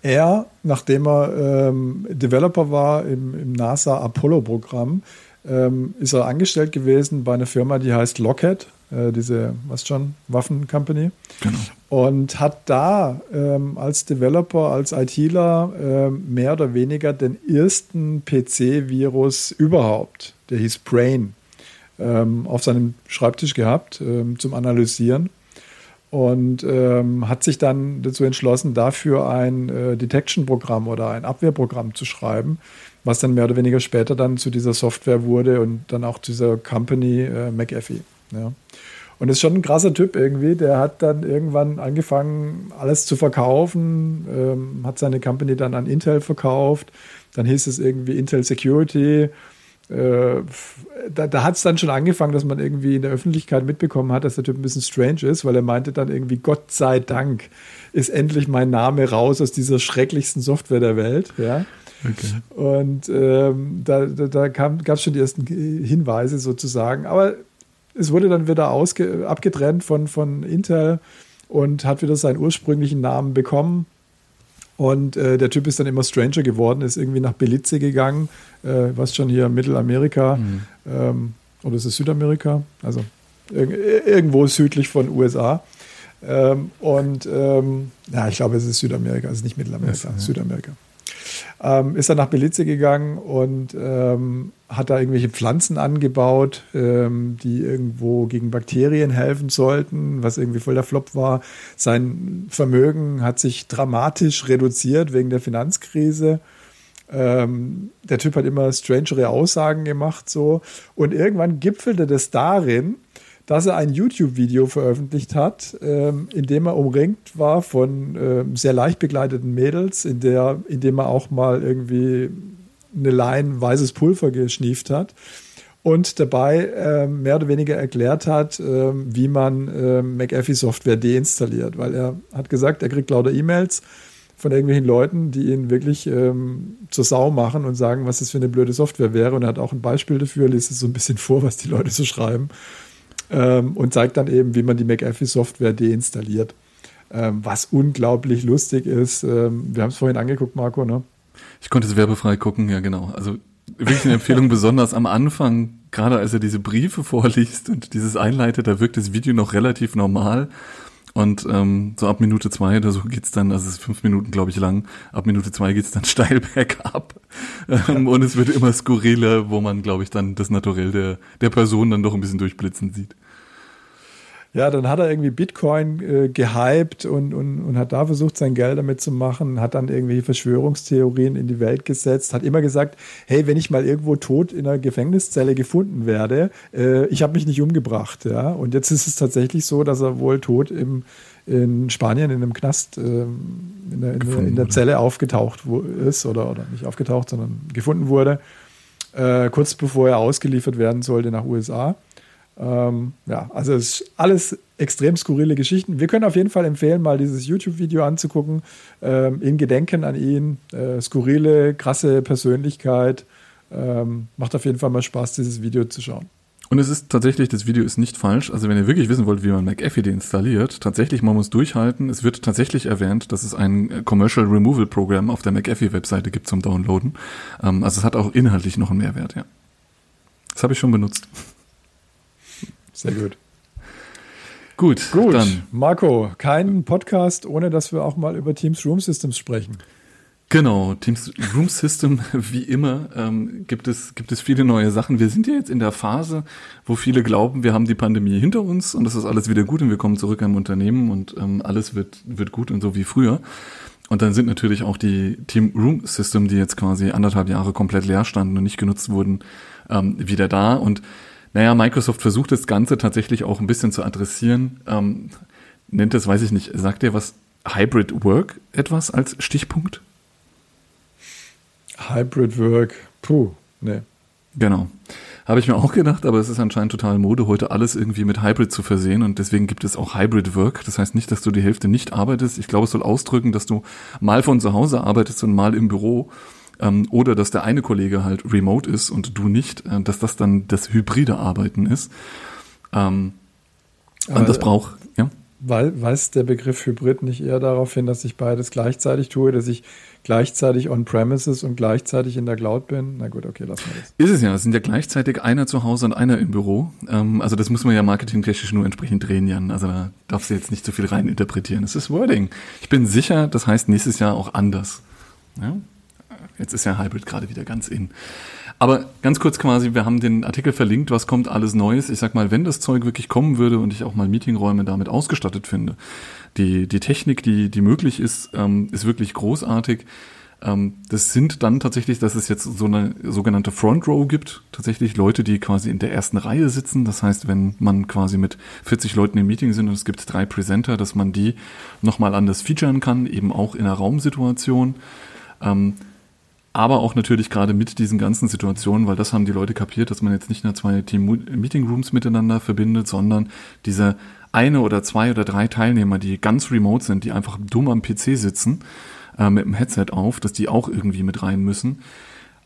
er, nachdem er ähm, Developer war im, im NASA-Apollo-Programm, ähm, ist er angestellt gewesen bei einer Firma, die heißt Lockheed, äh, diese, was schon, Waffen-Company. Genau. Und hat da ähm, als Developer, als ITler äh, mehr oder weniger den ersten P C-Virus überhaupt, der hieß Brain, ähm, auf seinem Schreibtisch gehabt ähm, zum Analysieren. und ähm, hat sich dann dazu entschlossen, dafür ein äh, Detection-Programm oder ein Abwehrprogramm zu schreiben, was dann mehr oder weniger später dann zu dieser Software wurde und dann auch zu dieser Company äh, McAfee. Ja. Und ist schon ein krasser Typ irgendwie, der hat dann irgendwann angefangen, alles zu verkaufen, ähm, hat seine Company dann an Intel verkauft, dann hieß es irgendwie Intel Security. Äh, da da hat es dann schon angefangen, dass man irgendwie in der Öffentlichkeit mitbekommen hat, dass der Typ ein bisschen strange ist, weil er meinte dann irgendwie, Gott sei Dank ist endlich mein Name raus aus dieser schrecklichsten Software der Welt, ja. Okay. Und ähm, da, da, da gab es schon die ersten Hinweise sozusagen, aber es wurde dann wieder ausge, abgetrennt von, von Intel und hat wieder seinen ursprünglichen Namen bekommen. Und äh, der Typ ist dann immer stranger geworden, ist irgendwie nach Belize gegangen, äh, was schon hier Mittelamerika, mhm. ähm, oder ist es Südamerika? Also irg- irgendwo südlich von U S A. Ähm, und ähm, ja, ich glaube, es ist Südamerika, also nicht Mittelamerika, ja, Südamerika. Ähm, ist dann nach Belize gegangen und ähm, hat da irgendwelche Pflanzen angebaut, ähm, die irgendwo gegen Bakterien helfen sollten, was irgendwie voll der Flop war. Sein Vermögen hat sich dramatisch reduziert wegen der Finanzkrise. Ähm, der Typ hat immer strangere Aussagen gemacht, so. Und irgendwann gipfelte das darin, dass er ein YouTube-Video veröffentlicht hat, ähm, in dem er umringt war von ähm, sehr leicht begleiteten Mädels, in, der, in dem er auch mal irgendwie eine Line weißes Pulver geschnieft hat und dabei ähm, mehr oder weniger erklärt hat, ähm, wie man ähm, McAfee-Software deinstalliert. Weil er hat gesagt, er kriegt lauter E-Mails von irgendwelchen Leuten, die ihn wirklich ähm, zur Sau machen und sagen, was das für eine blöde Software wäre. Und er hat auch ein Beispiel dafür, liest es so ein bisschen vor, was die Leute so schreiben. Ähm, und zeigt dann eben, wie man die McAfee-Software deinstalliert, ähm, was unglaublich lustig ist. Ähm, wir haben es vorhin angeguckt, Marco, ne? Ich konnte es werbefrei gucken, ja genau. Also wirklich eine Empfehlung, besonders am Anfang, gerade als er diese Briefe vorliest und dieses einleitet, da wirkt das Video noch relativ normal. Und ähm, so ab Minute zwei oder so geht's dann, also es ist fünf Minuten, glaube ich, lang, ab Minute zwei geht's dann steil bergab. Ähm, ja. Und es wird immer skurriler, wo man, glaube ich, dann das Naturell der, der Person dann doch ein bisschen durchblitzen sieht. Ja, dann hat er irgendwie Bitcoin äh, gehypt und, und, und hat da versucht, sein Geld damit zu machen, hat dann irgendwelche Verschwörungstheorien in die Welt gesetzt, hat immer gesagt, hey, wenn ich mal irgendwo tot in einer Gefängniszelle gefunden werde, äh, ich habe mich nicht umgebracht. Ja? Und jetzt ist es tatsächlich so, dass er wohl tot im, in Spanien in einem Knast, äh, in, der, in, der, in der Zelle aufgetaucht wo, ist oder, oder nicht aufgetaucht, sondern gefunden wurde, äh, kurz bevor er ausgeliefert werden sollte nach U S A. Ähm, ja, also es ist alles extrem skurrile Geschichten. Wir können auf jeden Fall empfehlen, mal dieses YouTube-Video anzugucken, ähm, in Gedenken an ihn. Äh, skurrile, krasse Persönlichkeit. Ähm, macht auf jeden Fall mal Spaß, dieses Video zu schauen. Und es ist tatsächlich, das Video ist nicht falsch. Also wenn ihr wirklich wissen wollt, wie man McAfee deinstalliert, tatsächlich, man muss durchhalten. Es wird tatsächlich erwähnt, dass es ein Commercial Removal Program auf der McAfee-Webseite gibt zum Downloaden. Ähm, also es hat auch inhaltlich noch einen Mehrwert, ja. Das habe ich schon benutzt. Sehr gut. Gut, gut dann. Marco, kein Podcast, ohne dass wir auch mal über Teams Room Systems sprechen. Genau, Teams Room System, wie immer, ähm, gibt es gibt es viele neue Sachen. Wir sind ja jetzt in der Phase, wo viele glauben, wir haben die Pandemie hinter uns und das ist alles wieder gut und wir kommen zurück am Unternehmen und ähm, alles wird wird gut und so wie früher. Und dann sind natürlich auch die Team Room System, die jetzt quasi anderthalb Jahre komplett leer standen und nicht genutzt wurden, ähm, wieder da. Und naja, Microsoft versucht das Ganze tatsächlich auch ein bisschen zu adressieren. Ähm, nennt das, weiß ich nicht, sagt ihr was, Hybrid Work etwas als Stichpunkt? Hybrid Work, puh, ne. Genau, habe ich mir auch gedacht, aber es ist anscheinend total Mode, heute alles irgendwie mit Hybrid zu versehen und deswegen gibt es auch Hybrid Work. Das heißt nicht, dass du die Hälfte nicht arbeitest. Ich glaube, es soll ausdrücken, dass du mal von zu Hause arbeitest und mal im Büro. Oder dass der eine Kollege halt remote ist und du nicht, dass das dann das hybride Arbeiten ist. Ähm, und das braucht, ja. Weil, weist der Begriff Hybrid nicht eher darauf hin, dass ich beides gleichzeitig tue, dass ich gleichzeitig on-premises und gleichzeitig in der Cloud bin? Na gut, okay, lassen wir das. Ist es ja, es sind ja gleichzeitig einer zu Hause und einer im Büro. Ähm, also das muss man ja marketingtechnisch nur entsprechend drehen, Jan. Also da darfst du jetzt nicht so viel reininterpretieren. Es ist Wording. Ich bin sicher, das heißt nächstes Jahr auch anders. Ja? Jetzt ist ja Hybrid gerade wieder ganz in. Aber ganz kurz quasi, wir haben den Artikel verlinkt, was kommt alles Neues. Ich sag mal, wenn das Zeug wirklich kommen würde und ich auch mal Meetingräume damit ausgestattet finde, die, die Technik, die, die möglich ist, ähm, ist wirklich großartig. Ähm, das sind dann tatsächlich, dass es jetzt so eine sogenannte Front Row gibt, tatsächlich Leute, die quasi in der ersten Reihe sitzen. Das heißt, wenn man quasi mit vierzig Leuten im Meeting sind und es gibt drei Presenter, dass man die nochmal anders featuren kann, eben auch in einer Raumsituation. Ähm, Aber auch natürlich gerade mit diesen ganzen Situationen, weil das haben die Leute kapiert, dass man jetzt nicht nur zwei Team-Meeting-Rooms miteinander verbindet, sondern diese eine oder zwei oder drei Teilnehmer, die ganz remote sind, die einfach dumm am P C sitzen, äh, mit dem Headset auf, dass die auch irgendwie mit rein müssen.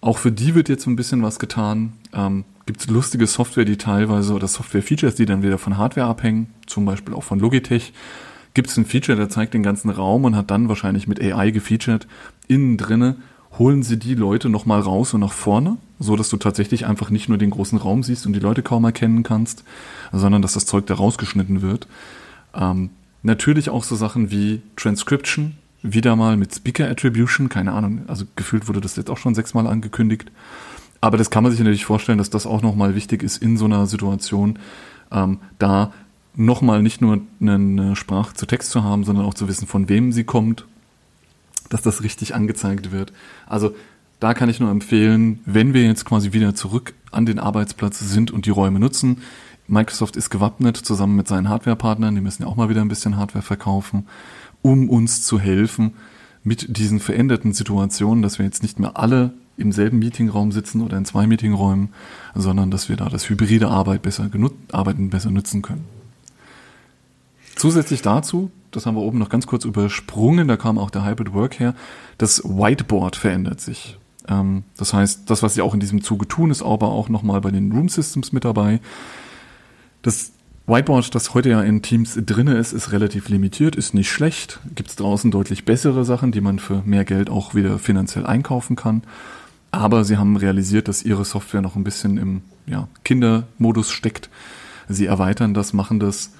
Auch für die wird jetzt ein bisschen was getan. Ähm, gibt's lustige Software, die teilweise, oder Software-Features, die dann wieder von Hardware abhängen, zum Beispiel auch von Logitech. Gibt's ein Feature, der zeigt den ganzen Raum und hat dann wahrscheinlich mit A I gefeatured, innen drinne, holen sie die Leute nochmal raus und nach vorne, so dass du tatsächlich einfach nicht nur den großen Raum siehst und die Leute kaum erkennen kannst, sondern dass das Zeug da rausgeschnitten wird. Ähm, natürlich auch so Sachen wie Transcription, wieder mal mit Speaker Attribution, keine Ahnung, also gefühlt wurde das jetzt auch schon sechsmal angekündigt. Aber das kann man sich natürlich vorstellen, dass das auch nochmal wichtig ist in so einer Situation, ähm, da nochmal nicht nur eine Sprache zu Text zu haben, sondern auch zu wissen, von wem sie kommt, dass das richtig angezeigt wird. Also da kann ich nur empfehlen, wenn wir jetzt quasi wieder zurück an den Arbeitsplatz sind und die Räume nutzen, Microsoft ist gewappnet, zusammen mit seinen Hardwarepartnern, die müssen ja auch mal wieder ein bisschen Hardware verkaufen, um uns zu helfen mit diesen veränderten Situationen, dass wir jetzt nicht mehr alle im selben Meetingraum sitzen oder in zwei Meetingräumen, sondern dass wir da das hybride Arbeit besser genut- Arbeiten besser nutzen können. Zusätzlich dazu, das haben wir oben noch ganz kurz übersprungen, da kam auch der Hybrid Work her, das Whiteboard verändert sich. Ähm, das heißt, das, was sie auch in diesem Zuge tun, ist aber auch nochmal bei den Room Systems mit dabei. Das Whiteboard, das heute ja in Teams drinne ist, ist relativ limitiert, ist nicht schlecht. Gibt es draußen deutlich bessere Sachen, die man für mehr Geld auch wieder finanziell einkaufen kann. Aber sie haben realisiert, dass ihre Software noch ein bisschen im ja, Kindermodus steckt. Sie erweitern das, machen das.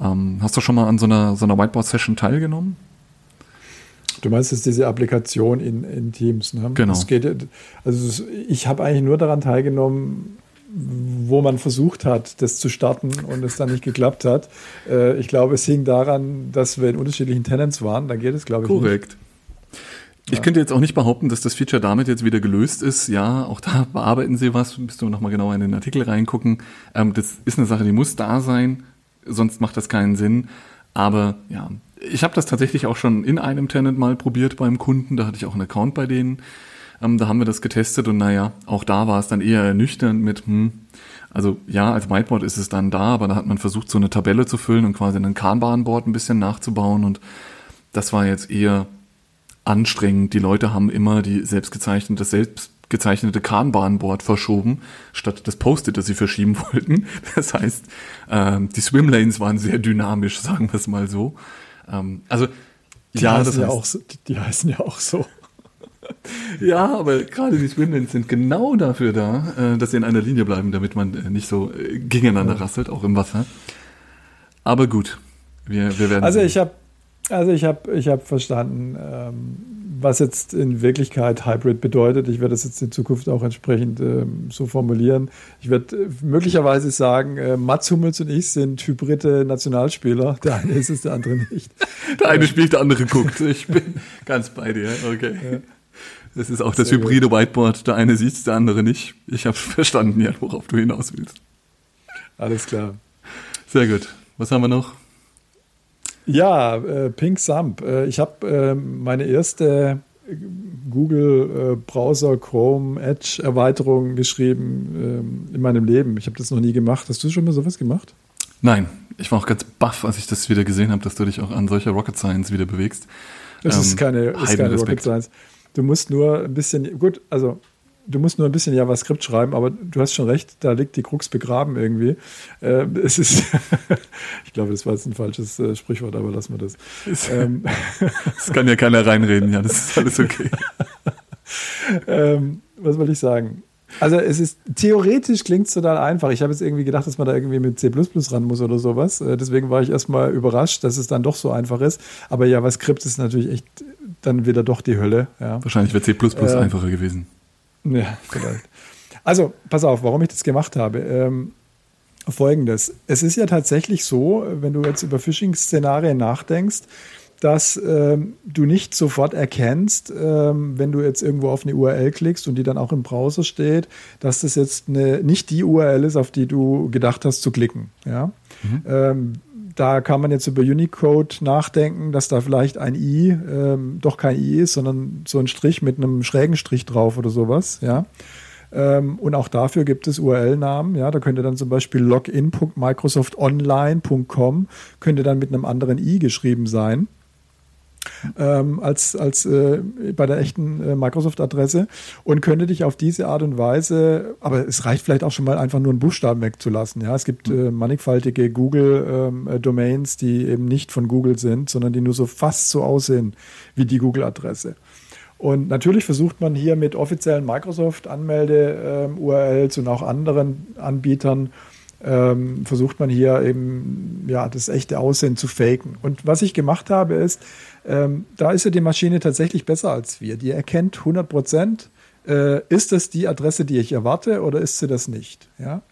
Ähm, hast du schon mal an so einer, so einer Whiteboard-Session teilgenommen? Du meinst jetzt diese Applikation in, in Teams, ne? Genau. Das geht, also ich habe eigentlich nur daran teilgenommen, wo man versucht hat, das zu starten und es dann nicht geklappt hat. Äh, ich glaube, es hing daran, dass wir in unterschiedlichen Tenants waren. Da geht es, glaube ich, nicht. Korrekt. Ich ja. könnte jetzt auch nicht behaupten, dass das Feature damit jetzt wieder gelöst ist. Ja, auch da bearbeiten sie was. Müsst ihr nochmal genauer in den Artikel reingucken. Ähm, das ist eine Sache, die muss da sein. Sonst macht das keinen Sinn. Aber ja, ich habe das tatsächlich auch schon in einem Tenant mal probiert beim Kunden. Da hatte ich auch einen Account bei denen. Ähm, da haben wir das getestet und naja, auch da war es dann eher ernüchternd mit, hm, also ja, als Whiteboard ist es dann da, aber da hat man versucht, so eine Tabelle zu füllen und quasi einen Kanban-Board ein bisschen nachzubauen. Und das war jetzt eher anstrengend. Die Leute haben immer die selbstgezeichnete, das selbst gezeichnete Kanban-Board verschoben, statt das Post-it, das sie verschieben wollten. Das heißt, ähm, die Swimlanes waren sehr dynamisch, sagen wir es mal so. Ähm, also die ja, heißen das heißt, ja auch so, die, die heißen ja auch so. Ja, aber gerade die Swimlanes sind genau dafür da, äh, dass sie in einer Linie bleiben, damit man äh, nicht so äh, gegeneinander ja. rasselt, auch im Wasser. Aber gut, wir, wir werden Also sehen. ich habe also ich habe ich habe verstanden, ähm, was jetzt in Wirklichkeit Hybrid bedeutet. Ich werde das jetzt in Zukunft auch entsprechend äh, so formulieren. Ich werde äh, möglicherweise sagen, äh, Mats Hummels und ich sind hybride Nationalspieler. Der eine ist es, der andere nicht. Der eine spielt, der andere guckt. Ich bin ganz bei dir. Okay. Ja. Das ist auch das Sehr hybride gut. Whiteboard. Der eine sieht es, der andere nicht. Ich habe verstanden, Jan, worauf du hinaus willst. Alles klar. Sehr gut. Was haben wir noch? Ja, äh, Pink Sump. Äh, ich habe äh, meine erste Google äh, Browser Chrome Edge Erweiterung geschrieben äh, in meinem Leben. Ich habe das noch nie gemacht. Hast du schon mal sowas gemacht? Nein, ich war auch ganz baff, als ich das wieder gesehen habe, dass du dich auch an solcher Rocket Science wieder bewegst. Das ähm, ist keine, ist keine Rocket Science. Du musst nur ein bisschen, gut, also du musst nur ein bisschen JavaScript schreiben, aber du hast schon recht, da liegt die Krux begraben irgendwie. Ähm, es ist, ich glaube, das war jetzt ein falsches äh, Sprichwort, aber lassen wir das. Ähm, das kann ja keiner reinreden, ja, das ist alles okay. ähm, was wollte ich sagen? Also es ist, theoretisch klingt es total einfach. Ich habe jetzt irgendwie gedacht, dass man da irgendwie mit C plus plus ran muss oder sowas. Äh, deswegen war ich erstmal überrascht, dass es dann doch so einfach ist. Aber JavaScript ist natürlich echt dann wieder doch die Hölle. Ja. Wahrscheinlich wäre C plus plus äh, einfacher gewesen. Ja, vielleicht. Also, pass auf, warum ich das gemacht habe. Ähm, Folgendes. Es ist ja tatsächlich so, wenn du jetzt über Phishing-Szenarien nachdenkst, dass ähm, du nicht sofort erkennst, ähm, wenn du jetzt irgendwo auf eine U R L klickst und die dann auch im Browser steht, dass das jetzt eine, nicht die U R L ist, auf die du gedacht hast zu klicken. Ja? Mhm. Ähm, da kann man jetzt über Unicode nachdenken, dass da vielleicht ein I ähm, doch kein I ist, sondern so ein Strich mit einem schrägen Strich drauf oder sowas. Ja? Ähm, und auch dafür gibt es U R L-Namen. Ja? Da könnt ihr dann zum Beispiel login Punkt microsoft online Punkt com könnte dann mit einem anderen I geschrieben sein. Ähm, als, als äh, bei der echten äh, Microsoft-Adresse und könnte dich auf diese Art und Weise, aber es reicht vielleicht auch schon mal einfach nur einen Buchstaben wegzulassen. Ja? Es gibt äh, mannigfaltige Google-Domains, ähm, die eben nicht von Google sind, sondern die nur so fast so aussehen wie die Google-Adresse. Und natürlich versucht man hier mit offiziellen Microsoft-Anmelde-U R Ls ähm, und auch anderen Anbietern ähm, versucht man hier eben ja, das echte Aussehen zu faken. Und was ich gemacht habe ist, Ähm, da ist ja die Maschine tatsächlich besser als wir. Die erkennt hundert Prozent, äh, ist das die Adresse, die ich erwarte, oder ist sie das nicht? Ja?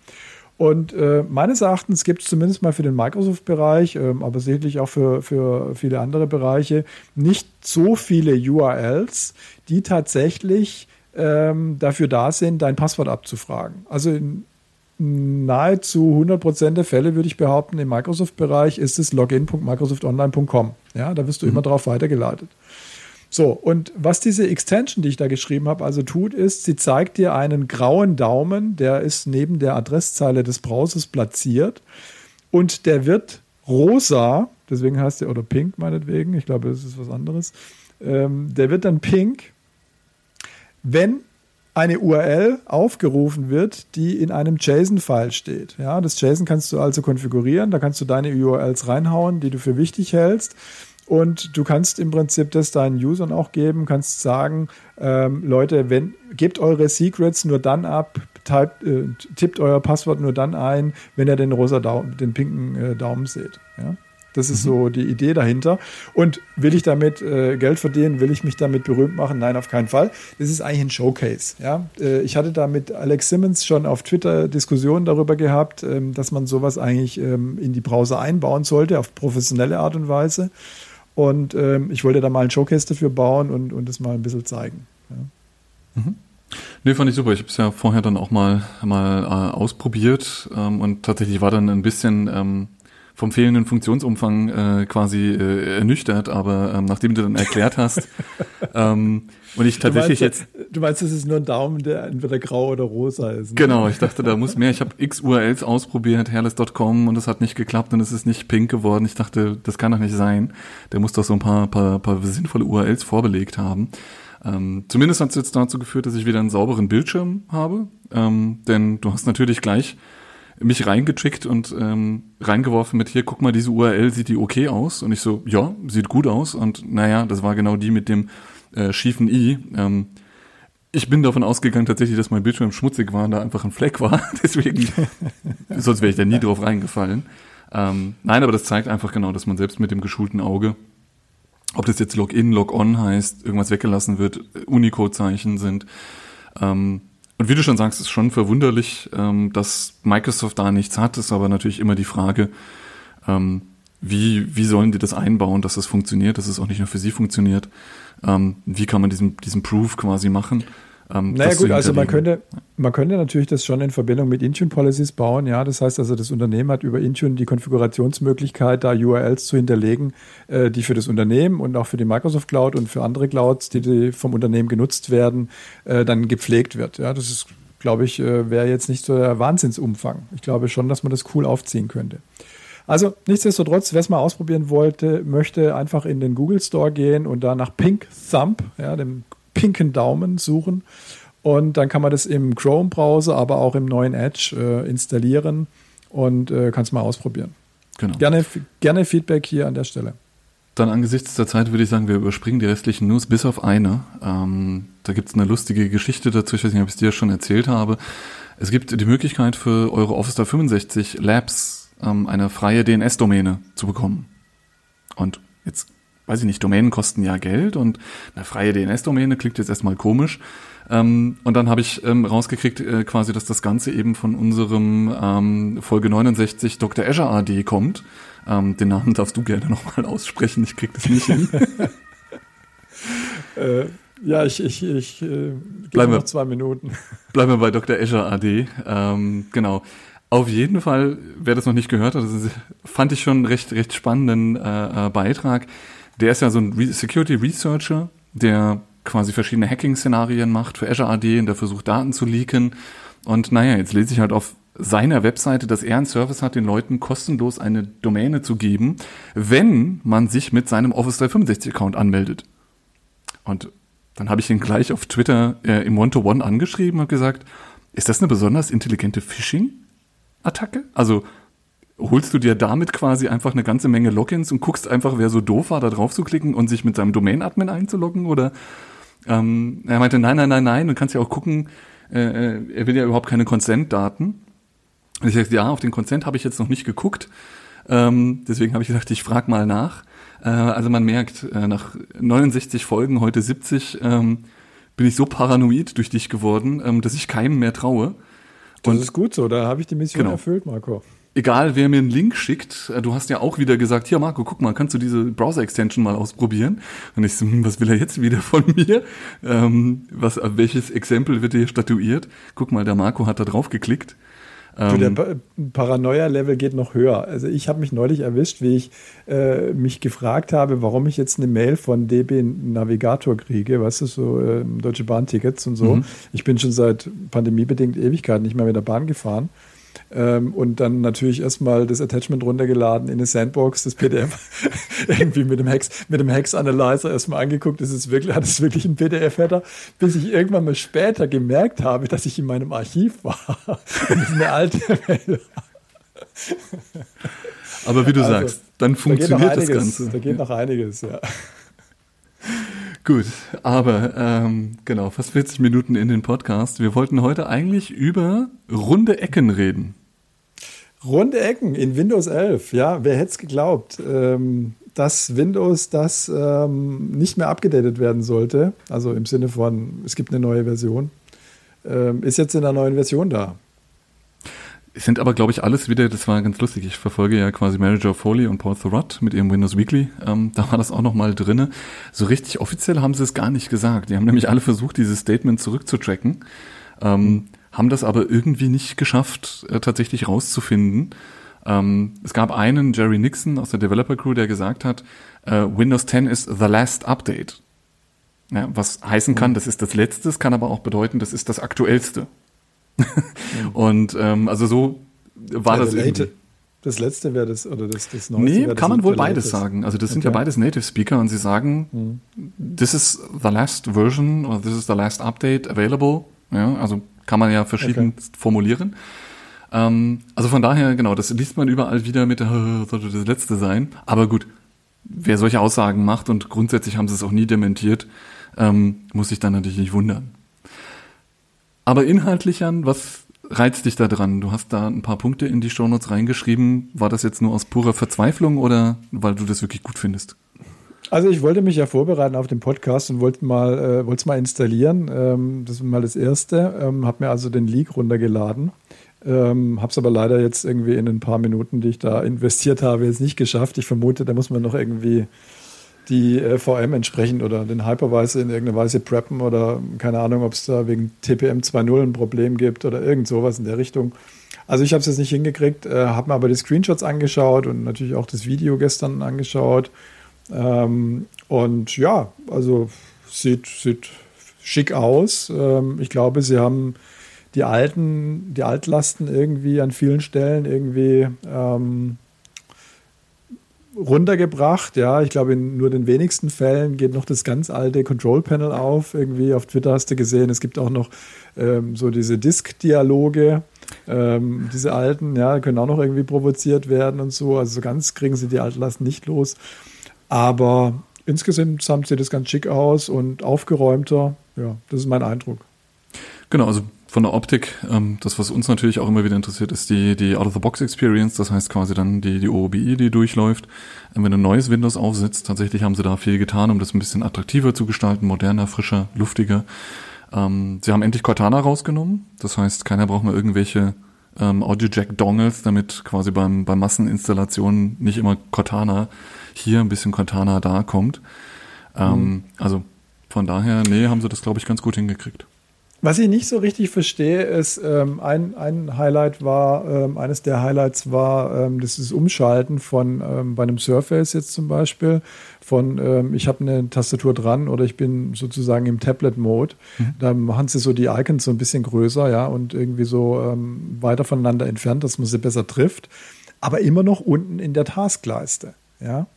Und äh, meines Erachtens gibt es zumindest mal für den Microsoft-Bereich, ähm, aber sicherlich auch für, für viele andere Bereiche, nicht so viele U R Ls, die tatsächlich ähm, dafür da sind, dein Passwort abzufragen. Also in nahezu hundert Prozent der Fälle würde ich behaupten, im Microsoft-Bereich ist es login Punkt microsoft online Punkt com. Ja, da wirst du mhm. immer drauf weitergeleitet. So, und was diese Extension, die ich da geschrieben habe, also tut, ist, sie zeigt dir einen grauen Daumen, der ist neben der Adresszeile des Browsers platziert und der wird rosa, deswegen heißt der, oder pink meinetwegen, ich glaube, das ist was anderes, ähm, der wird dann pink, wenn eine U R L aufgerufen wird, die in einem JSON-File steht. Ja, das JSON kannst du also konfigurieren, da kannst du deine U R Ls reinhauen, die du für wichtig hältst und du kannst im Prinzip das deinen Usern auch geben, kannst sagen, ähm, Leute, wenn, gebt eure Secrets nur dann ab, typt, äh, tippt euer Passwort nur dann ein, wenn ihr den rosa Daumen, den pinken äh, Daumen seht. Ja? Das ist so die Idee dahinter. Und will ich damit äh, Geld verdienen? Will ich mich damit berühmt machen? Nein, auf keinen Fall. Das ist eigentlich ein Showcase. Ja? Äh, ich hatte da mit Alex Simmons schon auf Twitter Diskussionen darüber gehabt, ähm, dass man sowas eigentlich ähm, in die Browser einbauen sollte, auf professionelle Art und Weise. Und ähm, ich wollte da mal ein Showcase dafür bauen und, und das mal ein bisschen zeigen. Ja. Mhm. Nee, fand ich super. Ich habe es ja vorher dann auch mal, mal äh, ausprobiert ähm, und tatsächlich war dann ein bisschen... Ähm vom fehlenden Funktionsumfang äh, quasi äh, ernüchtert, aber ähm, nachdem du dann erklärt hast ähm, und ich tatsächlich du meinst, jetzt... Du meinst, es ist nur ein Daumen, der entweder grau oder rosa ist. Ne? Genau, ich dachte, da muss mehr. Ich habe x U R Ls ausprobiert, hairless Punkt com und das hat nicht geklappt und es ist nicht pink geworden. Ich dachte, das kann doch nicht sein. Der muss doch so ein paar, paar, paar sinnvolle U R Ls vorbelegt haben. Ähm, zumindest hat es jetzt dazu geführt, dass ich wieder einen sauberen Bildschirm habe, ähm, denn du hast natürlich gleich mich reingeschickt und ähm, reingeworfen mit hier, guck mal, diese U R L, sieht die okay aus? Und ich so, ja, sieht gut aus. Und naja, das war genau die mit dem äh, schiefen I. Ähm, ich bin davon ausgegangen tatsächlich, dass mein Bildschirm schmutzig war und da einfach ein Fleck war. Deswegen, sonst wäre ich da nie drauf reingefallen. Ähm, nein, aber das zeigt einfach genau, dass man selbst mit dem geschulten Auge, ob das jetzt Login, Logon heißt, irgendwas weggelassen wird, Unicode-Zeichen sind, ähm, und wie du schon sagst, ist schon verwunderlich, ähm, dass Microsoft da nichts hat. Ist aber natürlich immer die Frage, ähm, wie, wie sollen die das einbauen, dass das funktioniert, dass es auch nicht nur für sie funktioniert. Ähm, wie kann man diesen, diesen Proof quasi machen? Ähm, naja gut, also man könnte, man könnte natürlich das schon in Verbindung mit Intune-Policies bauen. Ja, das heißt also, das Unternehmen hat über Intune die Konfigurationsmöglichkeit, da U R Ls zu hinterlegen, äh, die für das Unternehmen und auch für die Microsoft Cloud und für andere Clouds, die, die vom Unternehmen genutzt werden, äh, dann gepflegt wird. Ja, das ist, glaube ich, äh, wäre jetzt nicht so der Wahnsinnsumfang. Ich glaube schon, dass man das cool aufziehen könnte. Also nichtsdestotrotz, wer es mal ausprobieren wollte, möchte einfach in den Google Store gehen und da nach Pink Thumb, ja, dem pinken Daumen suchen und dann kann man das im Chrome-Browser, aber auch im neuen Edge äh, installieren und äh, kann es mal ausprobieren. Genau. Gerne, f- gerne Feedback hier an der Stelle. Dann angesichts der Zeit würde ich sagen, wir überspringen die restlichen News bis auf eine. Ähm, da gibt es eine lustige Geschichte dazu, ich weiß nicht, ob ich es dir schon erzählt habe. Es gibt die Möglichkeit für eure Office dreihundertfünfundsechzig Labs ähm, eine freie D N S-Domäne zu bekommen. Und jetzt weiß ich nicht, Domänen kosten ja Geld und eine freie D N S-Domäne klingt jetzt erstmal komisch. Ähm, und dann habe ich ähm, rausgekriegt, äh, quasi, dass das Ganze eben von unserem ähm, Folge neunundsechzig Doktor Azure A D kommt. Ähm, den Namen darfst du gerne nochmal aussprechen, ich krieg das nicht hin. äh, ja, ich, ich, ich äh, gebe noch zwei Minuten. Bleiben wir bei Doktor Azure A D, ähm, genau. Auf jeden Fall, wer das noch nicht gehört hat, das ist, fand ich schon einen recht, recht spannenden äh, Beitrag. Der ist ja so ein Re- Security Researcher, der quasi verschiedene Hacking-Szenarien macht für Azure A D und der versucht, Daten zu leaken. Und naja, jetzt lese ich halt auf seiner Webseite, dass er einen Service hat, den Leuten kostenlos eine Domäne zu geben, wenn man sich mit seinem Office dreihundertfünfundsechzig-Account anmeldet. Und dann habe ich ihn gleich auf Twitter äh, im One-to-One angeschrieben und gesagt, ist das eine besonders intelligente Phishing? Attacke? Also holst du dir damit quasi einfach eine ganze Menge Logins und guckst einfach, wer so doof war, da drauf zu klicken und sich mit seinem Domain-Admin einzuloggen? Oder ähm, er meinte, nein, nein, nein, nein, du kannst ja auch gucken, äh, er will ja überhaupt keine Consent-Daten. Und ich sagte, ja, auf den Consent habe ich jetzt noch nicht geguckt. Ähm, deswegen habe ich gesagt, ich frage mal nach. Äh, also man merkt, äh, nach neunundsechzig Folgen, heute siebzig, ähm, bin ich so paranoid durch dich geworden, ähm, dass ich keinem mehr traue. Das und, ist gut so, da habe ich die Mission genau. erfüllt, Marco. Egal, wer mir einen Link schickt, du hast ja auch wieder gesagt, hier Marco, guck mal, kannst du diese Browser-Extension mal ausprobieren? Und ich so, was will er jetzt wieder von mir? Ähm, was, welches Exempel wird hier statuiert? Guck mal, der Marco hat da drauf geklickt. Ähm, du, der Paranoia-Level geht noch höher. Also ich habe mich neulich erwischt, wie ich äh, mich gefragt habe, warum ich jetzt eine Mail von D B Navigator kriege, weißt du, so äh, Deutsche Bahn-Tickets und so. Mhm. Ich bin schon seit pandemiebedingt Ewigkeiten nicht mehr mit der Bahn gefahren. Ähm, und dann natürlich erstmal das Attachment runtergeladen in eine Sandbox, das P D F irgendwie mit dem Hex, mit dem Hex-Analyzer erstmal angeguckt, ist es wirklich, hat es wirklich einen P D F-Header, bis ich irgendwann mal später gemerkt habe, dass ich in meinem Archiv war. Das ist eine alte Mail. Aber wie du also, sagst, dann funktioniert da einiges, das Ganze. Da geht ja. noch einiges, ja. Gut, aber ähm, genau, fast vierzig Minuten in den Podcast. Wir wollten heute eigentlich über runde Ecken reden. Runde Ecken in Windows elf, ja, wer hätte es geglaubt, ähm, dass Windows das ähm, nicht mehr abgedatet werden sollte, also im Sinne von, es gibt eine neue Version, ähm, ist jetzt in der neuen Version da. Es sind aber, glaube ich, alles wieder, das war ganz lustig, ich verfolge ja quasi Mary Jo Foley und Paul Thurrott mit ihrem Windows Weekly, ähm, da war das auch nochmal drinne. So richtig offiziell haben sie es gar nicht gesagt. Die haben nämlich alle versucht, dieses Statement zurückzutracken, ähm, haben das aber irgendwie nicht geschafft, äh, tatsächlich rauszufinden. Ähm, es gab einen, Jerry Nixon aus der Developer Crew, der gesagt hat, äh, Windows zehn is the last update. Ja, was heißen kann, das ist das Letzte, kann aber auch bedeuten, das ist das Aktuellste. Und ähm, also so war ja, das irgendwie. Das letzte wäre das, oder das, das neueste? Nee, kann man wohl beides sagen. Also das okay. sind ja beides Native Speaker und sie sagen, hm. this is the last version oder this is the last update available. Ja, also kann man ja verschieden okay. formulieren. Ähm, also von daher, genau, das liest man überall wieder mit, sollte das letzte sein. Aber gut, wer solche Aussagen macht und grundsätzlich haben sie es auch nie dementiert, ähm, muss sich dann natürlich nicht wundern. Aber inhaltlich, Jan, was reizt dich da dran? Du hast da ein paar Punkte in die Shownotes reingeschrieben. War das jetzt nur aus purer Verzweiflung oder weil du das wirklich gut findest? Also ich wollte mich ja vorbereiten auf den Podcast und wollte mal, äh, wollte es mal installieren. Ähm, das ist mal das Erste. Ähm, habe mir also den Leak runtergeladen. Ähm, habe es aber leider jetzt irgendwie in ein paar Minuten, die ich da investiert habe, jetzt nicht geschafft. Ich vermute, da muss man noch irgendwie die äh, V M entsprechend oder den Hypervisor in irgendeiner Weise preppen oder keine Ahnung, ob es da wegen T P M zwei Punkt null ein Problem gibt oder irgend sowas in der Richtung. Also ich habe es jetzt nicht hingekriegt, äh, habe mir aber die Screenshots angeschaut und natürlich auch das Video gestern angeschaut. Ähm, und ja, also sieht, sieht schick aus. Ähm, ich glaube, sie haben die alten, die Altlasten irgendwie an vielen Stellen irgendwie ähm, runtergebracht, ja, ich glaube in nur den wenigsten Fällen geht noch das ganz alte Control-Panel auf, irgendwie auf Twitter hast du gesehen, es gibt auch noch ähm, so diese Disk-Dialoge, ähm, diese alten, ja, können auch noch irgendwie provoziert werden und so, also so ganz kriegen sie die Altlasten nicht los, aber insgesamt sieht das ganz schick aus und aufgeräumter, ja, das ist mein Eindruck. Genau, also von der Optik, ähm, das, was uns natürlich auch immer wieder interessiert, ist die die Out-of-the-Box-Experience, das heißt quasi dann die die O O B I, die durchläuft. Wenn du ein neues Windows aufsetzt, tatsächlich haben sie da viel getan, um das ein bisschen attraktiver zu gestalten, moderner, frischer, luftiger. Ähm, sie haben endlich Cortana rausgenommen. Das heißt, keiner braucht mehr irgendwelche ähm, Audio-Jack-Dongles, damit quasi beim, bei Masseninstallationen nicht immer Cortana hier, ein bisschen Cortana da kommt. Ähm, mhm. Also von daher, nee, haben sie das, glaube ich, ganz gut hingekriegt. Was ich nicht so richtig verstehe, ist, ähm, ein, ein Highlight war, ähm, eines der Highlights war, ähm, das ist Umschalten von, ähm, bei einem Surface jetzt zum Beispiel, von ähm, ich habe eine Tastatur dran oder ich bin sozusagen im Tablet-Mode. Mhm. Da machen sie so die Icons so ein bisschen größer, ja, und irgendwie so ähm, weiter voneinander entfernt, dass man sie besser trifft, aber immer noch unten in der Taskleiste, ja.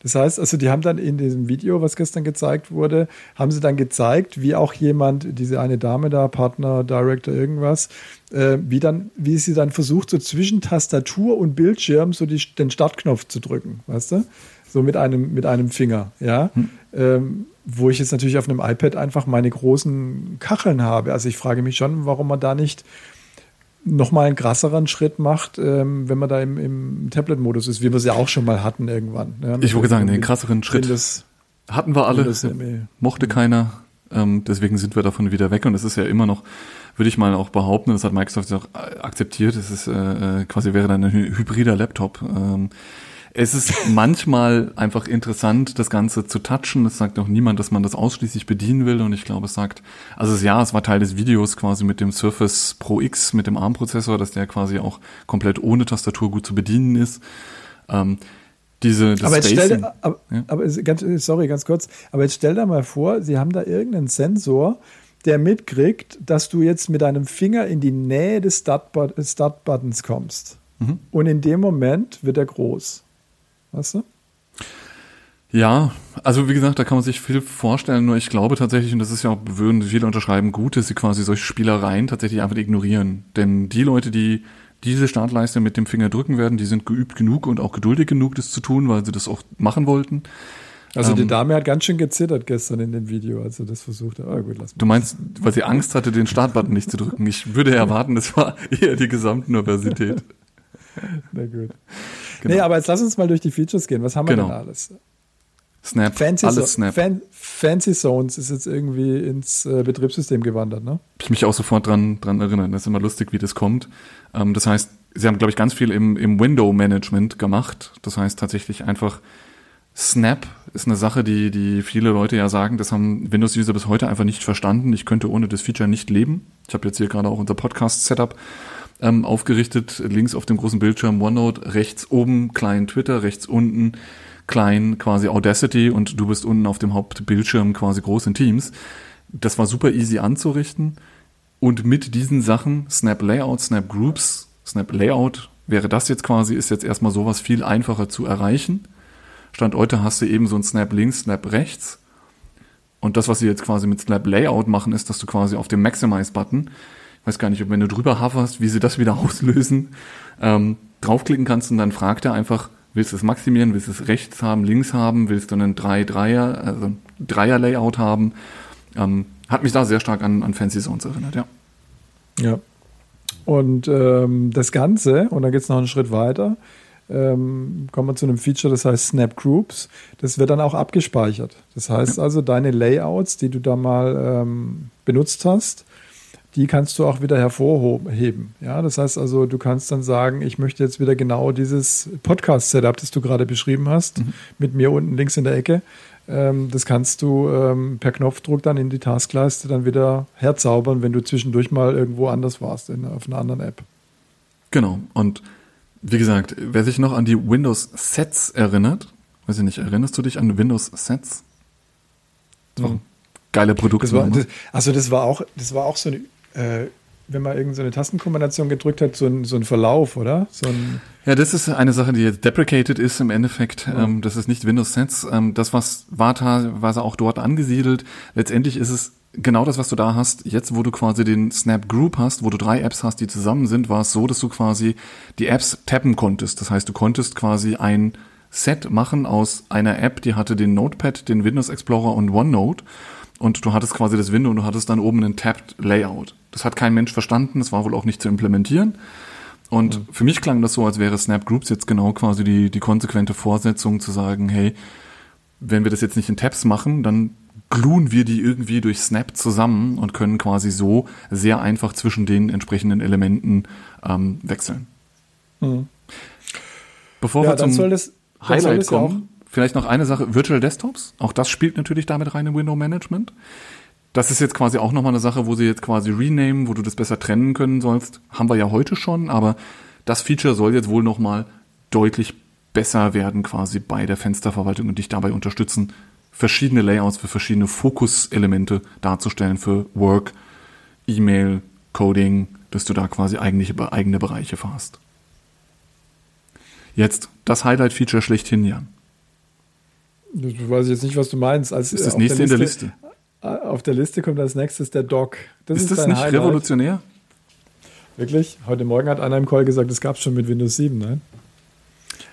Das heißt, also die haben dann in diesem Video, was gestern gezeigt wurde, haben sie dann gezeigt, wie auch jemand, diese eine Dame da, Partner, Director, irgendwas, äh, wie dann, wie sie dann versucht, so zwischen Tastatur und Bildschirm so die, den Startknopf zu drücken, weißt du? So mit einem, mit einem Finger, ja? Hm. Ähm, wo ich jetzt natürlich auf einem iPad einfach meine großen Kacheln habe. Also ich frage mich schon, warum man da nicht nochmal einen krasseren Schritt macht, ähm, wenn man da im, im Tablet-Modus ist, wie wir es ja auch schon mal hatten irgendwann. Ja? Ich wollte sagen, den krasseren Schritt das, hatten wir alle, das, mochte ja. keiner, ähm, deswegen sind wir davon wieder weg und es ist ja immer noch, würde ich mal auch behaupten, das hat Microsoft auch akzeptiert, es ist äh, quasi wäre dann ein hybrider Laptop. Ähm, es ist manchmal einfach interessant, das Ganze zu touchen, das sagt auch niemand, dass man das ausschließlich bedienen will und ich glaube, es sagt, also ja, es war Teil des Videos quasi mit dem Surface Pro X, mit dem A R M-Prozessor, dass der quasi auch komplett ohne Tastatur gut zu bedienen ist. Ähm, diese, das aber jetzt Spacing, stell, aber, ja? aber, ganz, sorry, ganz kurz, aber jetzt stell dir mal vor, sie haben da irgendeinen Sensor, der mitkriegt, dass du jetzt mit deinem Finger in die Nähe des Start-But- Start-Buttons kommst. Mhm. Und in dem Moment wird er groß. Weißt du? Ja, also wie gesagt, da kann man sich viel vorstellen, nur ich glaube tatsächlich, und das ist ja auch, würden viele unterschreiben, gut, dass sie quasi solche Spielereien tatsächlich einfach ignorieren. Denn die Leute, die diese Startleiste mit dem Finger drücken werden, die sind geübt genug und auch geduldig genug, das zu tun, weil sie das auch machen wollten. Also ähm, die Dame hat ganz schön gezittert gestern in dem Video, als sie das versucht hat. Oh, gut, lass mal. Du meinst, weil sie Angst hatte, den Startbutton nicht zu drücken? Ich würde erwarten, das war eher die Gesamtuniversität. Na gut. Genau. Nee, aber jetzt lass uns mal durch die Features gehen. Was haben wir genau. denn alles? Snap, Fancy alles so- Snap. Fan- Fancy Zones ist jetzt irgendwie ins äh, Betriebssystem gewandert, ne? Ich mich auch sofort dran, dran erinnern. Das ist immer lustig, wie das kommt. Ähm, das heißt, sie haben, glaube ich, ganz viel im, im Window-Management gemacht. Das heißt tatsächlich einfach Snap ist eine Sache, die, die viele Leute ja sagen, das haben Windows-User bis heute einfach nicht verstanden. Ich könnte ohne das Feature nicht leben. Ich habe jetzt hier gerade auch unser Podcast-Setup Ähm, aufgerichtet, links auf dem großen Bildschirm OneNote, rechts oben klein Twitter, rechts unten klein quasi Audacity und du bist unten auf dem Hauptbildschirm quasi groß in Teams. Das war super easy anzurichten und mit diesen Sachen, Snap Layout, Snap Groups, Snap Layout, wäre das jetzt quasi, ist jetzt erstmal sowas viel einfacher zu erreichen. Stand heute hast du eben so ein Snap links, Snap rechts und das, was sie jetzt quasi mit Snap Layout machen, ist, dass du quasi auf dem Maximize-Button, ich weiß gar nicht, ob wenn du drüber hoverst, wie sie das wieder auslösen, ähm, draufklicken kannst und dann fragt er einfach, willst du es maximieren, willst du es rechts haben, links haben, willst du einen drei-Dreier, also Dreier-Layout haben. Ähm, hat mich da sehr stark an, an Fancy Zones erinnert, ja. Ja. Und ähm, das Ganze, und dann geht es noch einen Schritt weiter, ähm, kommen wir zu einem Feature, das heißt Snap Groups. Das wird dann auch abgespeichert. Das heißt ja. also, deine Layouts, die du da mal ähm, benutzt hast, die kannst du auch wieder hervorheben. Ja, das heißt also, du kannst dann sagen, ich möchte jetzt wieder genau dieses Podcast-Setup, das du gerade beschrieben hast, mhm. mit mir unten links in der Ecke, ähm, das kannst du ähm, per Knopfdruck dann in die Taskleiste dann wieder herzaubern, wenn du zwischendurch mal irgendwo anders warst, in, auf einer anderen App. Genau. Und wie gesagt, wer sich noch an die Windows-Sets erinnert, weiß ich nicht, erinnerst du dich an Windows-Sets? Warum? Mhm. Geile Produkte. Also das war auch, das war auch so eine Äh, wenn man irgend so eine Tastenkombination gedrückt hat, so ein, so ein Verlauf, oder? So ein ja, das ist eine Sache, die jetzt deprecated ist im Endeffekt. Ja. Ähm, das ist nicht Windows-Sets. Ähm, das, was war teilweise auch dort angesiedelt. Letztendlich ist es genau das, was du da hast. Jetzt, wo du quasi den Snap Group hast, wo du drei Apps hast, die zusammen sind, war es so, dass du quasi die Apps tappen konntest. Das heißt, du konntest quasi ein Set machen aus einer App, die hatte den Notepad, den Windows Explorer und OneNote. Und du hattest quasi das Window und du hattest dann oben einen Tabbed Layout. Das hat kein Mensch verstanden, das war wohl auch nicht zu implementieren. Und ja. für mich klang das so, als wäre Snap Groups jetzt genau quasi die, die konsequente Vorsetzung zu sagen, hey, wenn wir das jetzt nicht in Tabs machen, dann gluhen wir die irgendwie durch Snap zusammen und können quasi so sehr einfach zwischen den entsprechenden Elementen ähm, wechseln. Mhm. Bevor ja, wir zum soll das, Highlight soll kommen, ja vielleicht noch eine Sache, Virtual Desktops, auch das spielt natürlich damit rein im Window-Management. Das ist jetzt quasi auch nochmal eine Sache, wo sie jetzt quasi renamen, wo du das besser trennen können sollst. Haben wir ja heute schon, aber das Feature soll jetzt wohl nochmal deutlich besser werden quasi bei der Fensterverwaltung und dich dabei unterstützen, verschiedene Layouts für verschiedene Fokuselemente darzustellen für Work, E-Mail, Coding, dass du da quasi eigentlich über eigene Bereiche fährst. Jetzt das Highlight-Feature schlechthin, Jan. Das weiß ich jetzt nicht, was du meinst. Als, ist das auf nächste der Liste, in der Liste? Auf der Liste kommt als nächstes der Doc. Das ist, ist das nicht Highlight. Revolutionär? Wirklich? Heute Morgen hat einer im Call gesagt, das gab es schon mit Windows sieben, ne?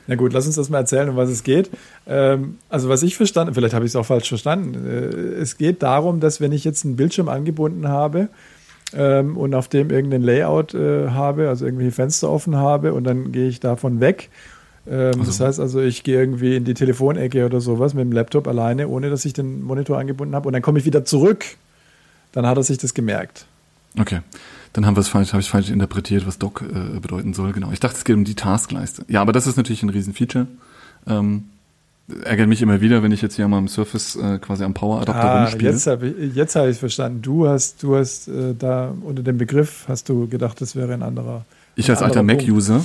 Na gut, lass uns das mal erzählen, um was es geht. Ähm, also was ich verstanden, vielleicht habe ich es auch falsch verstanden, äh, es geht darum, dass wenn ich jetzt einen Bildschirm angebunden habe ähm, und auf dem irgendein Layout äh, habe, also irgendwelche Fenster offen habe und dann gehe ich davon weg. Ähm, also. Das heißt also, ich gehe irgendwie in die Telefonecke oder sowas mit dem Laptop alleine, ohne dass ich den Monitor angebunden habe und dann komme ich wieder zurück. Dann hat er sich das gemerkt. Okay. Dann haben wir es falsch, habe ich falsch interpretiert, was Doc äh, bedeuten soll. Genau. Ich dachte, es geht um die Taskleiste. Ja, aber das ist natürlich ein Riesenfeature. Ähm, ärgert mich immer wieder, wenn ich jetzt hier an meinem Surface äh, quasi am Power-Adapter ah, rumspiele. Jetzt habe ich jetzt habe ich verstanden. Du hast, du hast äh, da unter dem Begriff hast du gedacht, das wäre ein anderer. Ich ein als alter Mac-User.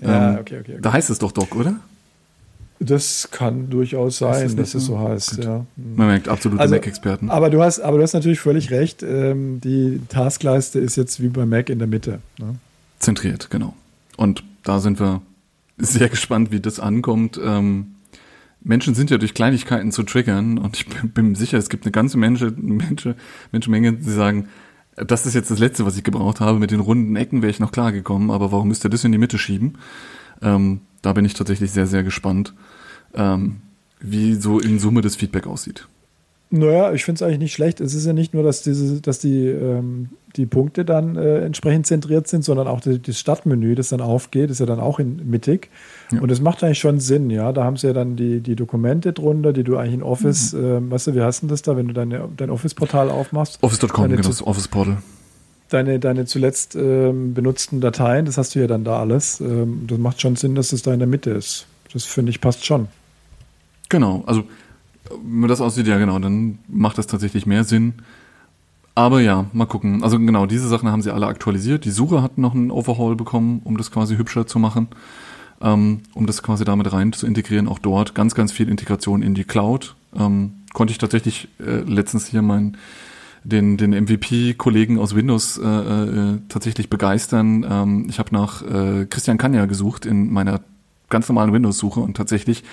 Ähm, ja, okay, okay, okay. Da heißt es doch Doc, oder? Das kann durchaus sein, das dass es so heißt. Ja. Man merkt absolute also, Mac-Experten. Aber du hast, aber du hast natürlich völlig recht. Ähm, die Taskleiste ist jetzt wie bei Mac in der Mitte. Ne? Zentriert, genau. Und da sind wir sehr gespannt, wie das ankommt. Ähm, Menschen sind ja durch Kleinigkeiten zu triggern. Und ich bin sicher, es gibt eine ganze Menge, Menge, Menge, die sagen, das ist jetzt das Letzte, was ich gebraucht habe. Mit den runden Ecken wäre ich noch klar gekommen. Aber warum müsst ihr das in die Mitte schieben? Ähm, da bin ich tatsächlich sehr, sehr gespannt, ähm, wie so in Summe das Feedback aussieht. Naja, ich finde es eigentlich nicht schlecht. Es ist ja nicht nur, dass, diese, dass die, ähm, die Punkte dann äh, entsprechend zentriert sind, sondern auch die, das Startmenü, das dann aufgeht, ist ja dann auch in, mittig. Ja. Und das macht eigentlich schon Sinn, ja. Da haben sie ja dann die, die Dokumente drunter, die du eigentlich in Office, mhm. ähm, weißt du, wie heißt denn das da, wenn du deine, dein Office-Portal aufmachst? Office Punkt com, genau, das Office-Portal. Deine, deine zuletzt ähm, benutzten Dateien, das hast du ja dann da alles. Ähm, das macht schon Sinn, dass das da in der Mitte ist. Das finde ich passt schon. Genau, also wenn das aussieht, ja genau, dann macht das tatsächlich mehr Sinn. Aber ja, mal gucken. Also genau, diese Sachen haben sie alle aktualisiert. Die Suche hat noch einen Overhaul bekommen, um das quasi hübscher zu machen, ähm, um das quasi damit rein zu integrieren. Auch dort ganz, ganz viel Integration in die Cloud. Ähm, konnte ich tatsächlich äh, letztens hier meinen den den M V P-Kollegen aus Windows äh, äh, tatsächlich begeistern. Ähm, ich habe nach äh, Christian Kanja gesucht in meiner ganz normalen Windows-Suche und tatsächlich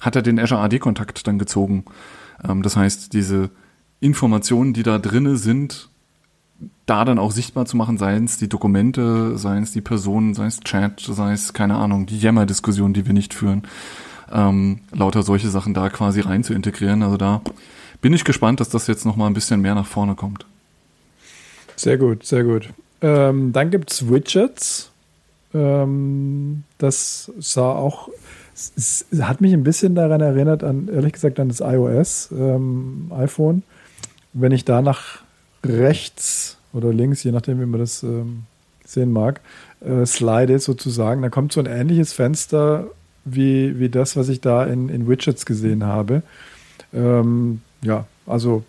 hat er den Azure A D-Kontakt dann gezogen. Ähm, das heißt, diese Informationen, die da drinne sind, da dann auch sichtbar zu machen, seien es die Dokumente, seien es die Personen, sei es Chat, sei es, keine Ahnung, die Yammer-Diskussion, die wir nicht führen, ähm, lauter solche Sachen da quasi rein zu integrieren. Also da bin ich gespannt, dass das jetzt noch mal ein bisschen mehr nach vorne kommt. Sehr gut, sehr gut. Ähm, dann gibt es Widgets. Ähm, das sah auch, es, es hat mich ein bisschen daran erinnert, an ehrlich gesagt an das iOS, ähm, iPhone. Wenn ich da nach rechts oder links, je nachdem, wie man das ähm, sehen mag, äh, slide sozusagen, dann kommt so ein ähnliches Fenster wie, wie das, was ich da in, in Widgets gesehen habe. Ähm, Ja, also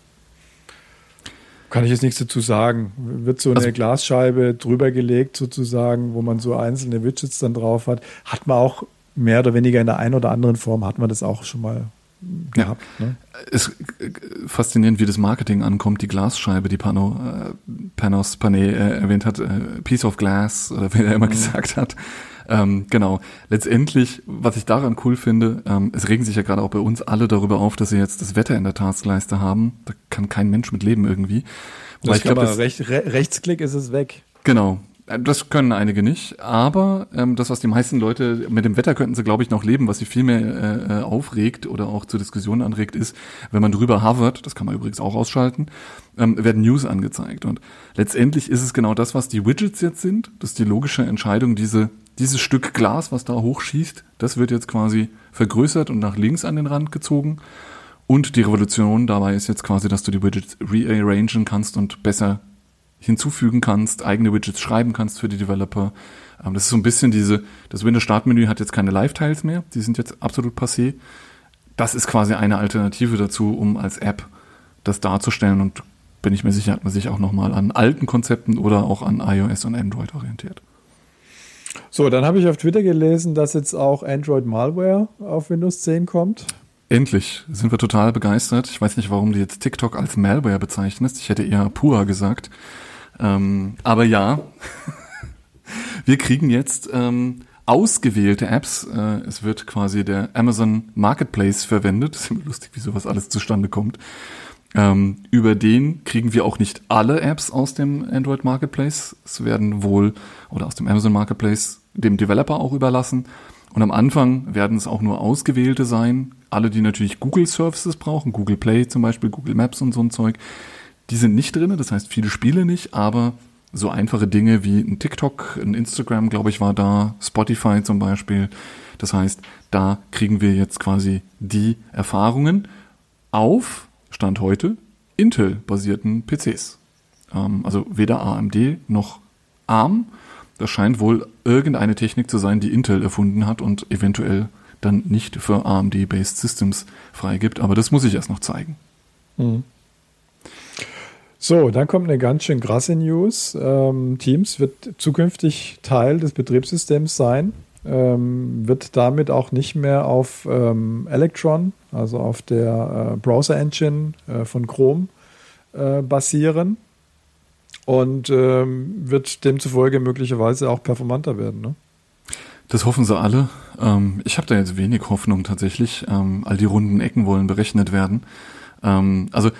kann ich jetzt nichts dazu sagen. Wird so eine also, Glasscheibe drüber gelegt sozusagen, wo man so einzelne Widgets dann drauf hat. Hat man auch mehr oder weniger in der einen oder anderen Form, hat man das auch schon mal gehabt. Ja. Ne? Es ist faszinierend, wie das Marketing ankommt. Die Glasscheibe, die Pano, äh, Panos Panay äh, erwähnt hat, äh, Piece of Glass, oder wie er immer mhm. gesagt hat. Ähm, genau. Letztendlich, was ich daran cool finde, ähm, es regen sich ja gerade auch bei uns alle darüber auf, dass sie jetzt das Wetter in der Taskleiste haben. Da kann kein Mensch mit leben irgendwie. Wobei ich glaube, aber recht, re- Rechtsklick ist es weg. Genau. Das können einige nicht. Aber ähm, das, was die meisten Leute, mit dem Wetter könnten sie, glaube ich, noch leben, was sie viel mehr äh, aufregt oder auch zur Diskussion anregt, ist, wenn man drüber hovert, das kann man übrigens auch ausschalten, ähm, werden News angezeigt. Und letztendlich ist es genau das, was die Widgets jetzt sind. Das ist die logische Entscheidung, diese Dieses Stück Glas, was da hochschießt, das wird jetzt quasi vergrößert und nach links an den Rand gezogen. Und die Revolution dabei ist jetzt quasi, dass du die Widgets rearrangen kannst und besser hinzufügen kannst, eigene Widgets schreiben kannst für die Developer. Das ist so ein bisschen diese, das Windows-Startmenü hat jetzt keine Live-Tiles mehr, die sind jetzt absolut passé. Das ist quasi eine Alternative dazu, um als App das darzustellen, und bin ich mir sicher, hat man sich auch nochmal an alten Konzepten oder auch an iOS und Android orientiert. So, dann habe ich auf Twitter gelesen, dass jetzt auch Android-Malware auf Windows zehn kommt. Endlich, sind wir total begeistert. Ich weiß nicht, warum die jetzt TikTok als Malware bezeichnest. Ich hätte eher Pura gesagt. Ähm, aber ja, wir kriegen jetzt ähm, ausgewählte Apps. Äh, es wird quasi der Amazon Marketplace verwendet. Ist immer lustig, wie sowas alles zustande kommt. Ähm, über den kriegen wir auch nicht alle Apps aus dem Android Marketplace. Es werden wohl, oder aus dem Amazon Marketplace, dem Developer auch überlassen. Und am Anfang werden es auch nur ausgewählte sein. Alle, die natürlich Google-Services brauchen, Google Play zum Beispiel, Google Maps und so ein Zeug, die sind nicht drin, das heißt viele Spiele nicht, aber so einfache Dinge wie ein TikTok, ein Instagram, glaube ich, war da, Spotify zum Beispiel. Das heißt, da kriegen wir jetzt quasi die Erfahrungen auf, Stand heute, Intel-basierten P Cs. Also weder A M D noch ARM. Das scheint wohl irgendeine Technik zu sein, die Intel erfunden hat und eventuell dann nicht für A M D-based Systems freigibt. Aber das muss ich erst noch zeigen. Mhm. So, dann kommt eine ganz schön krasse News. Ähm, Teams wird zukünftig Teil des Betriebssystems sein, ähm, wird damit auch nicht mehr auf ähm, Electron, also auf der äh, Browser-Engine äh, von Chrome, äh, basieren. Und ähm, wird demzufolge möglicherweise auch performanter werden, ne? Das hoffen sie alle. Ähm, ich habe da jetzt wenig Hoffnung tatsächlich. Ähm, all die runden Ecken wollen berechnet werden. Ähm, also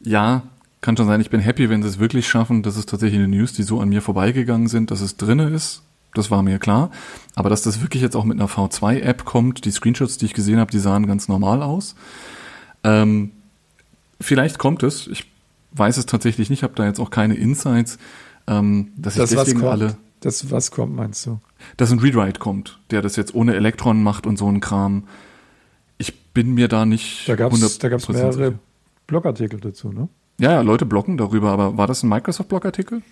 ja, kann schon sein, ich bin happy, wenn sie es wirklich schaffen. Das ist tatsächlich eine News, die so an mir vorbeigegangen sind, dass es drinne ist. Das war mir klar. Aber dass das wirklich jetzt auch mit einer V zwei App kommt, die Screenshots, die ich gesehen habe, die sahen ganz normal aus. Ähm, vielleicht kommt es. Ich weiß es tatsächlich nicht, habe da jetzt auch keine Insights, ähm, dass das ich deswegen was alle... Das was kommt, meinst du? Dass ein Rewrite kommt, der das jetzt ohne Elektron macht und so ein Kram. Ich bin mir da nicht... Da gab es mehrere sicher. Blogartikel dazu, ne? Ja, ja, Leute bloggen darüber, aber war das ein Microsoft-Blogartikel?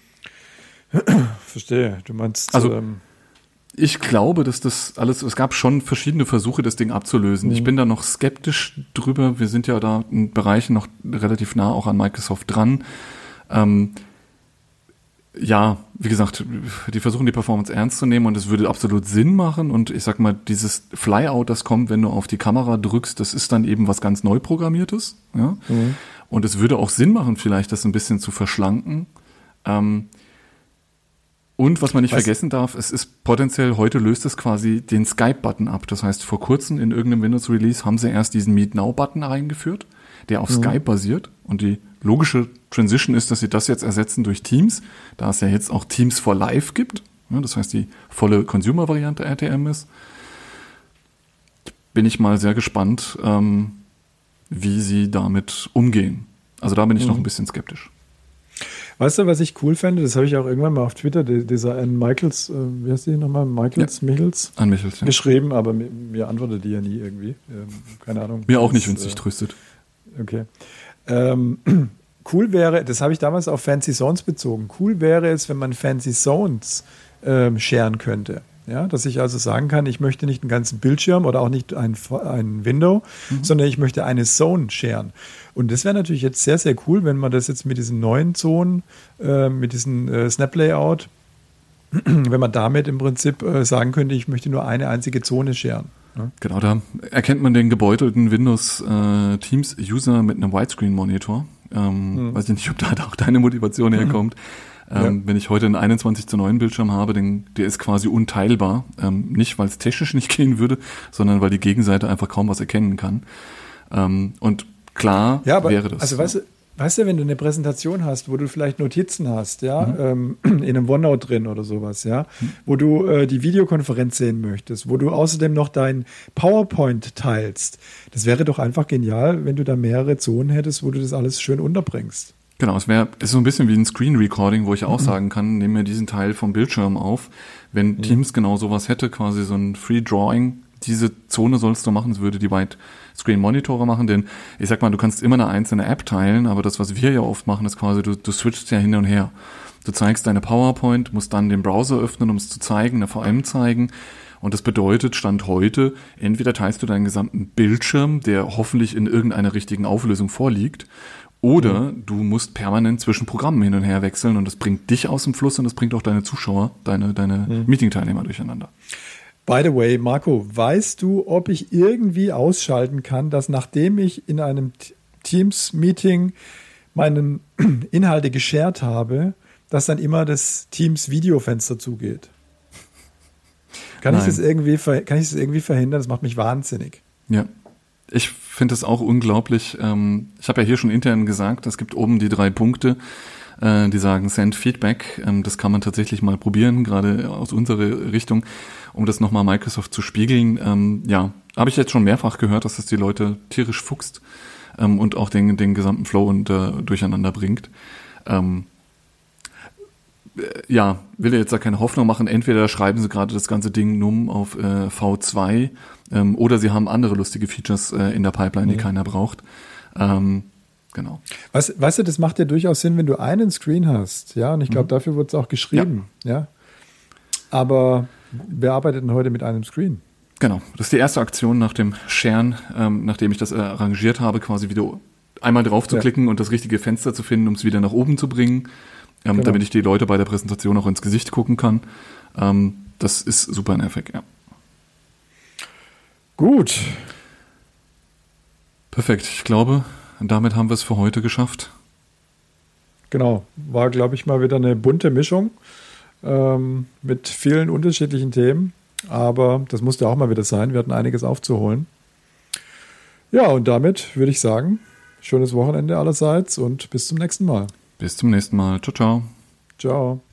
Verstehe, du meinst... Also, ähm ich glaube, dass das alles, es gab schon verschiedene Versuche, das Ding abzulösen. Mhm. Ich bin da noch skeptisch drüber. Wir sind ja da in Bereichen noch relativ nah auch an Microsoft dran. Ähm, ja, wie gesagt, die versuchen die Performance ernst zu nehmen und es würde absolut Sinn machen. Und ich sag mal, dieses Flyout, das kommt, wenn du auf die Kamera drückst, das ist dann eben was ganz neu programmiertes. Ja? Mhm. Und es würde auch Sinn machen, vielleicht das ein bisschen zu verschlanken. Ähm, Und was man nicht was? vergessen darf, es ist potenziell, heute löst es quasi den Skype-Button ab. Das heißt, vor kurzem in irgendeinem Windows-Release haben sie erst diesen Meet Now-Button eingeführt, der auf mhm. Skype basiert. Und die logische Transition ist, dass sie das jetzt ersetzen durch Teams, da es ja jetzt auch Teams for Live gibt. Ja, das heißt, die volle Consumer-Variante R T M ist. Bin ich mal sehr gespannt, ähm, wie sie damit umgehen. Also da bin ich mhm. noch ein bisschen skeptisch. Weißt du, was ich cool fände? Das habe ich auch irgendwann mal auf Twitter, dieser Ann Michaels, äh, wie heißt die nochmal? Michaels, ja. Michels? Ann Michels, ja. Geschrieben, aber mir, mir antwortet die ja nie irgendwie. Ähm, keine Ahnung. Mir auch nicht, wenn es dich äh, tröstet. Okay. Ähm, cool wäre, das habe ich damals auf Fancy Zones bezogen, cool wäre es, wenn man Fancy Zones ähm, sharen könnte. Ja, dass ich also sagen kann, ich möchte nicht einen ganzen Bildschirm oder auch nicht ein, ein Window, mhm. sondern ich möchte eine Zone sharen. Und das wäre natürlich jetzt sehr, sehr cool, wenn man das jetzt mit diesen neuen Zonen, äh, mit diesem äh, Snap-Layout, wenn man damit im Prinzip äh, sagen könnte, ich möchte nur eine einzige Zone sharen. Ne? Genau, da erkennt man den gebeutelten Windows-Teams-User äh, mit einem Widescreen-Monitor. Ähm, mhm. Weiß ich nicht, ob da auch deine Motivation herkommt. Ähm, ja. Wenn ich heute einen einundzwanzig zu neun Bildschirm habe, den, der ist quasi unteilbar. Ähm, nicht, weil es technisch nicht gehen würde, sondern weil die Gegenseite einfach kaum was erkennen kann. Ähm, und klar ja, aber, wäre das. Also ja. weißt du, weißt du, wenn du eine Präsentation hast, wo du vielleicht Notizen hast, ja, mhm. ähm, in einem OneNote drin oder sowas, ja, mhm. wo du äh, die Videokonferenz sehen möchtest, wo du außerdem noch dein PowerPoint teilst, das wäre doch einfach genial, wenn du da mehrere Zonen hättest, wo du das alles schön unterbringst. Genau, es wäre, ist so ein bisschen wie ein Screen Recording, wo ich auch sagen kann, nehme mir diesen Teil vom Bildschirm auf. Wenn Teams genau sowas hätte, quasi so ein Free Drawing, diese Zone sollst du machen, es würde die Widescreen-Monitore machen, denn ich sag mal, du kannst immer eine einzelne App teilen, aber das, was wir ja oft machen, ist quasi, du, du switchst ja hin und her. Du zeigst deine PowerPoint, musst dann den Browser öffnen, um es zu zeigen, eine V M zeigen. Und das bedeutet, Stand heute, entweder teilst du deinen gesamten Bildschirm, der hoffentlich in irgendeiner richtigen Auflösung vorliegt, oder du musst permanent zwischen Programmen hin und her wechseln und das bringt dich aus dem Fluss und das bringt auch deine Zuschauer, deine, deine mhm. Meeting-Teilnehmer durcheinander. By the way, Marco, weißt du, ob ich irgendwie ausschalten kann, dass nachdem ich in einem Teams-Meeting meine Inhalte geshared habe, dass dann immer das Teams-Video-Fenster zugeht? Kann ich, das irgendwie, kann ich das irgendwie verhindern? Das macht mich wahnsinnig. Ja. Ich finde es auch unglaublich. Ähm, ich habe ja hier schon intern gesagt, es gibt oben die drei Punkte, äh, die sagen Send Feedback. Ähm, das kann man tatsächlich mal probieren, gerade aus unserer Richtung, um das nochmal Microsoft zu spiegeln. Ähm, ja, habe ich jetzt schon mehrfach gehört, dass das die Leute tierisch fuchst ähm, und auch den, den gesamten Flow und, äh, durcheinander bringt. Ähm, Ja, will jetzt da keine Hoffnung machen. Entweder schreiben sie gerade das ganze Ding num auf äh, V zwei ähm, oder sie haben andere lustige Features äh, in der Pipeline, die mhm. keiner braucht. Ähm, genau. Weißt, weißt du, das macht ja durchaus Sinn, wenn du einen Screen hast. Ja, und ich glaube, mhm. dafür wurde es auch geschrieben. Ja. ja. Aber wir arbeiten heute mit einem Screen. Genau. Das ist die erste Aktion nach dem Sharen, ähm, nachdem ich das äh, arrangiert habe, quasi wieder einmal drauf zu ja. klicken und das richtige Fenster zu finden, um es wieder nach oben zu bringen. Ähm, genau. Damit ich die Leute bei der Präsentation auch ins Gesicht gucken kann. Ähm, das ist super nervig, ja. Gut. Perfekt. Ich glaube, damit haben wir es für heute geschafft. Genau. War, glaube ich, mal wieder eine bunte Mischung ähm, mit vielen unterschiedlichen Themen. Aber das musste auch mal wieder sein. Wir hatten einiges aufzuholen. Ja, und damit würde ich sagen, schönes Wochenende allerseits und bis zum nächsten Mal. Bis zum nächsten Mal. Ciao, ciao. Ciao.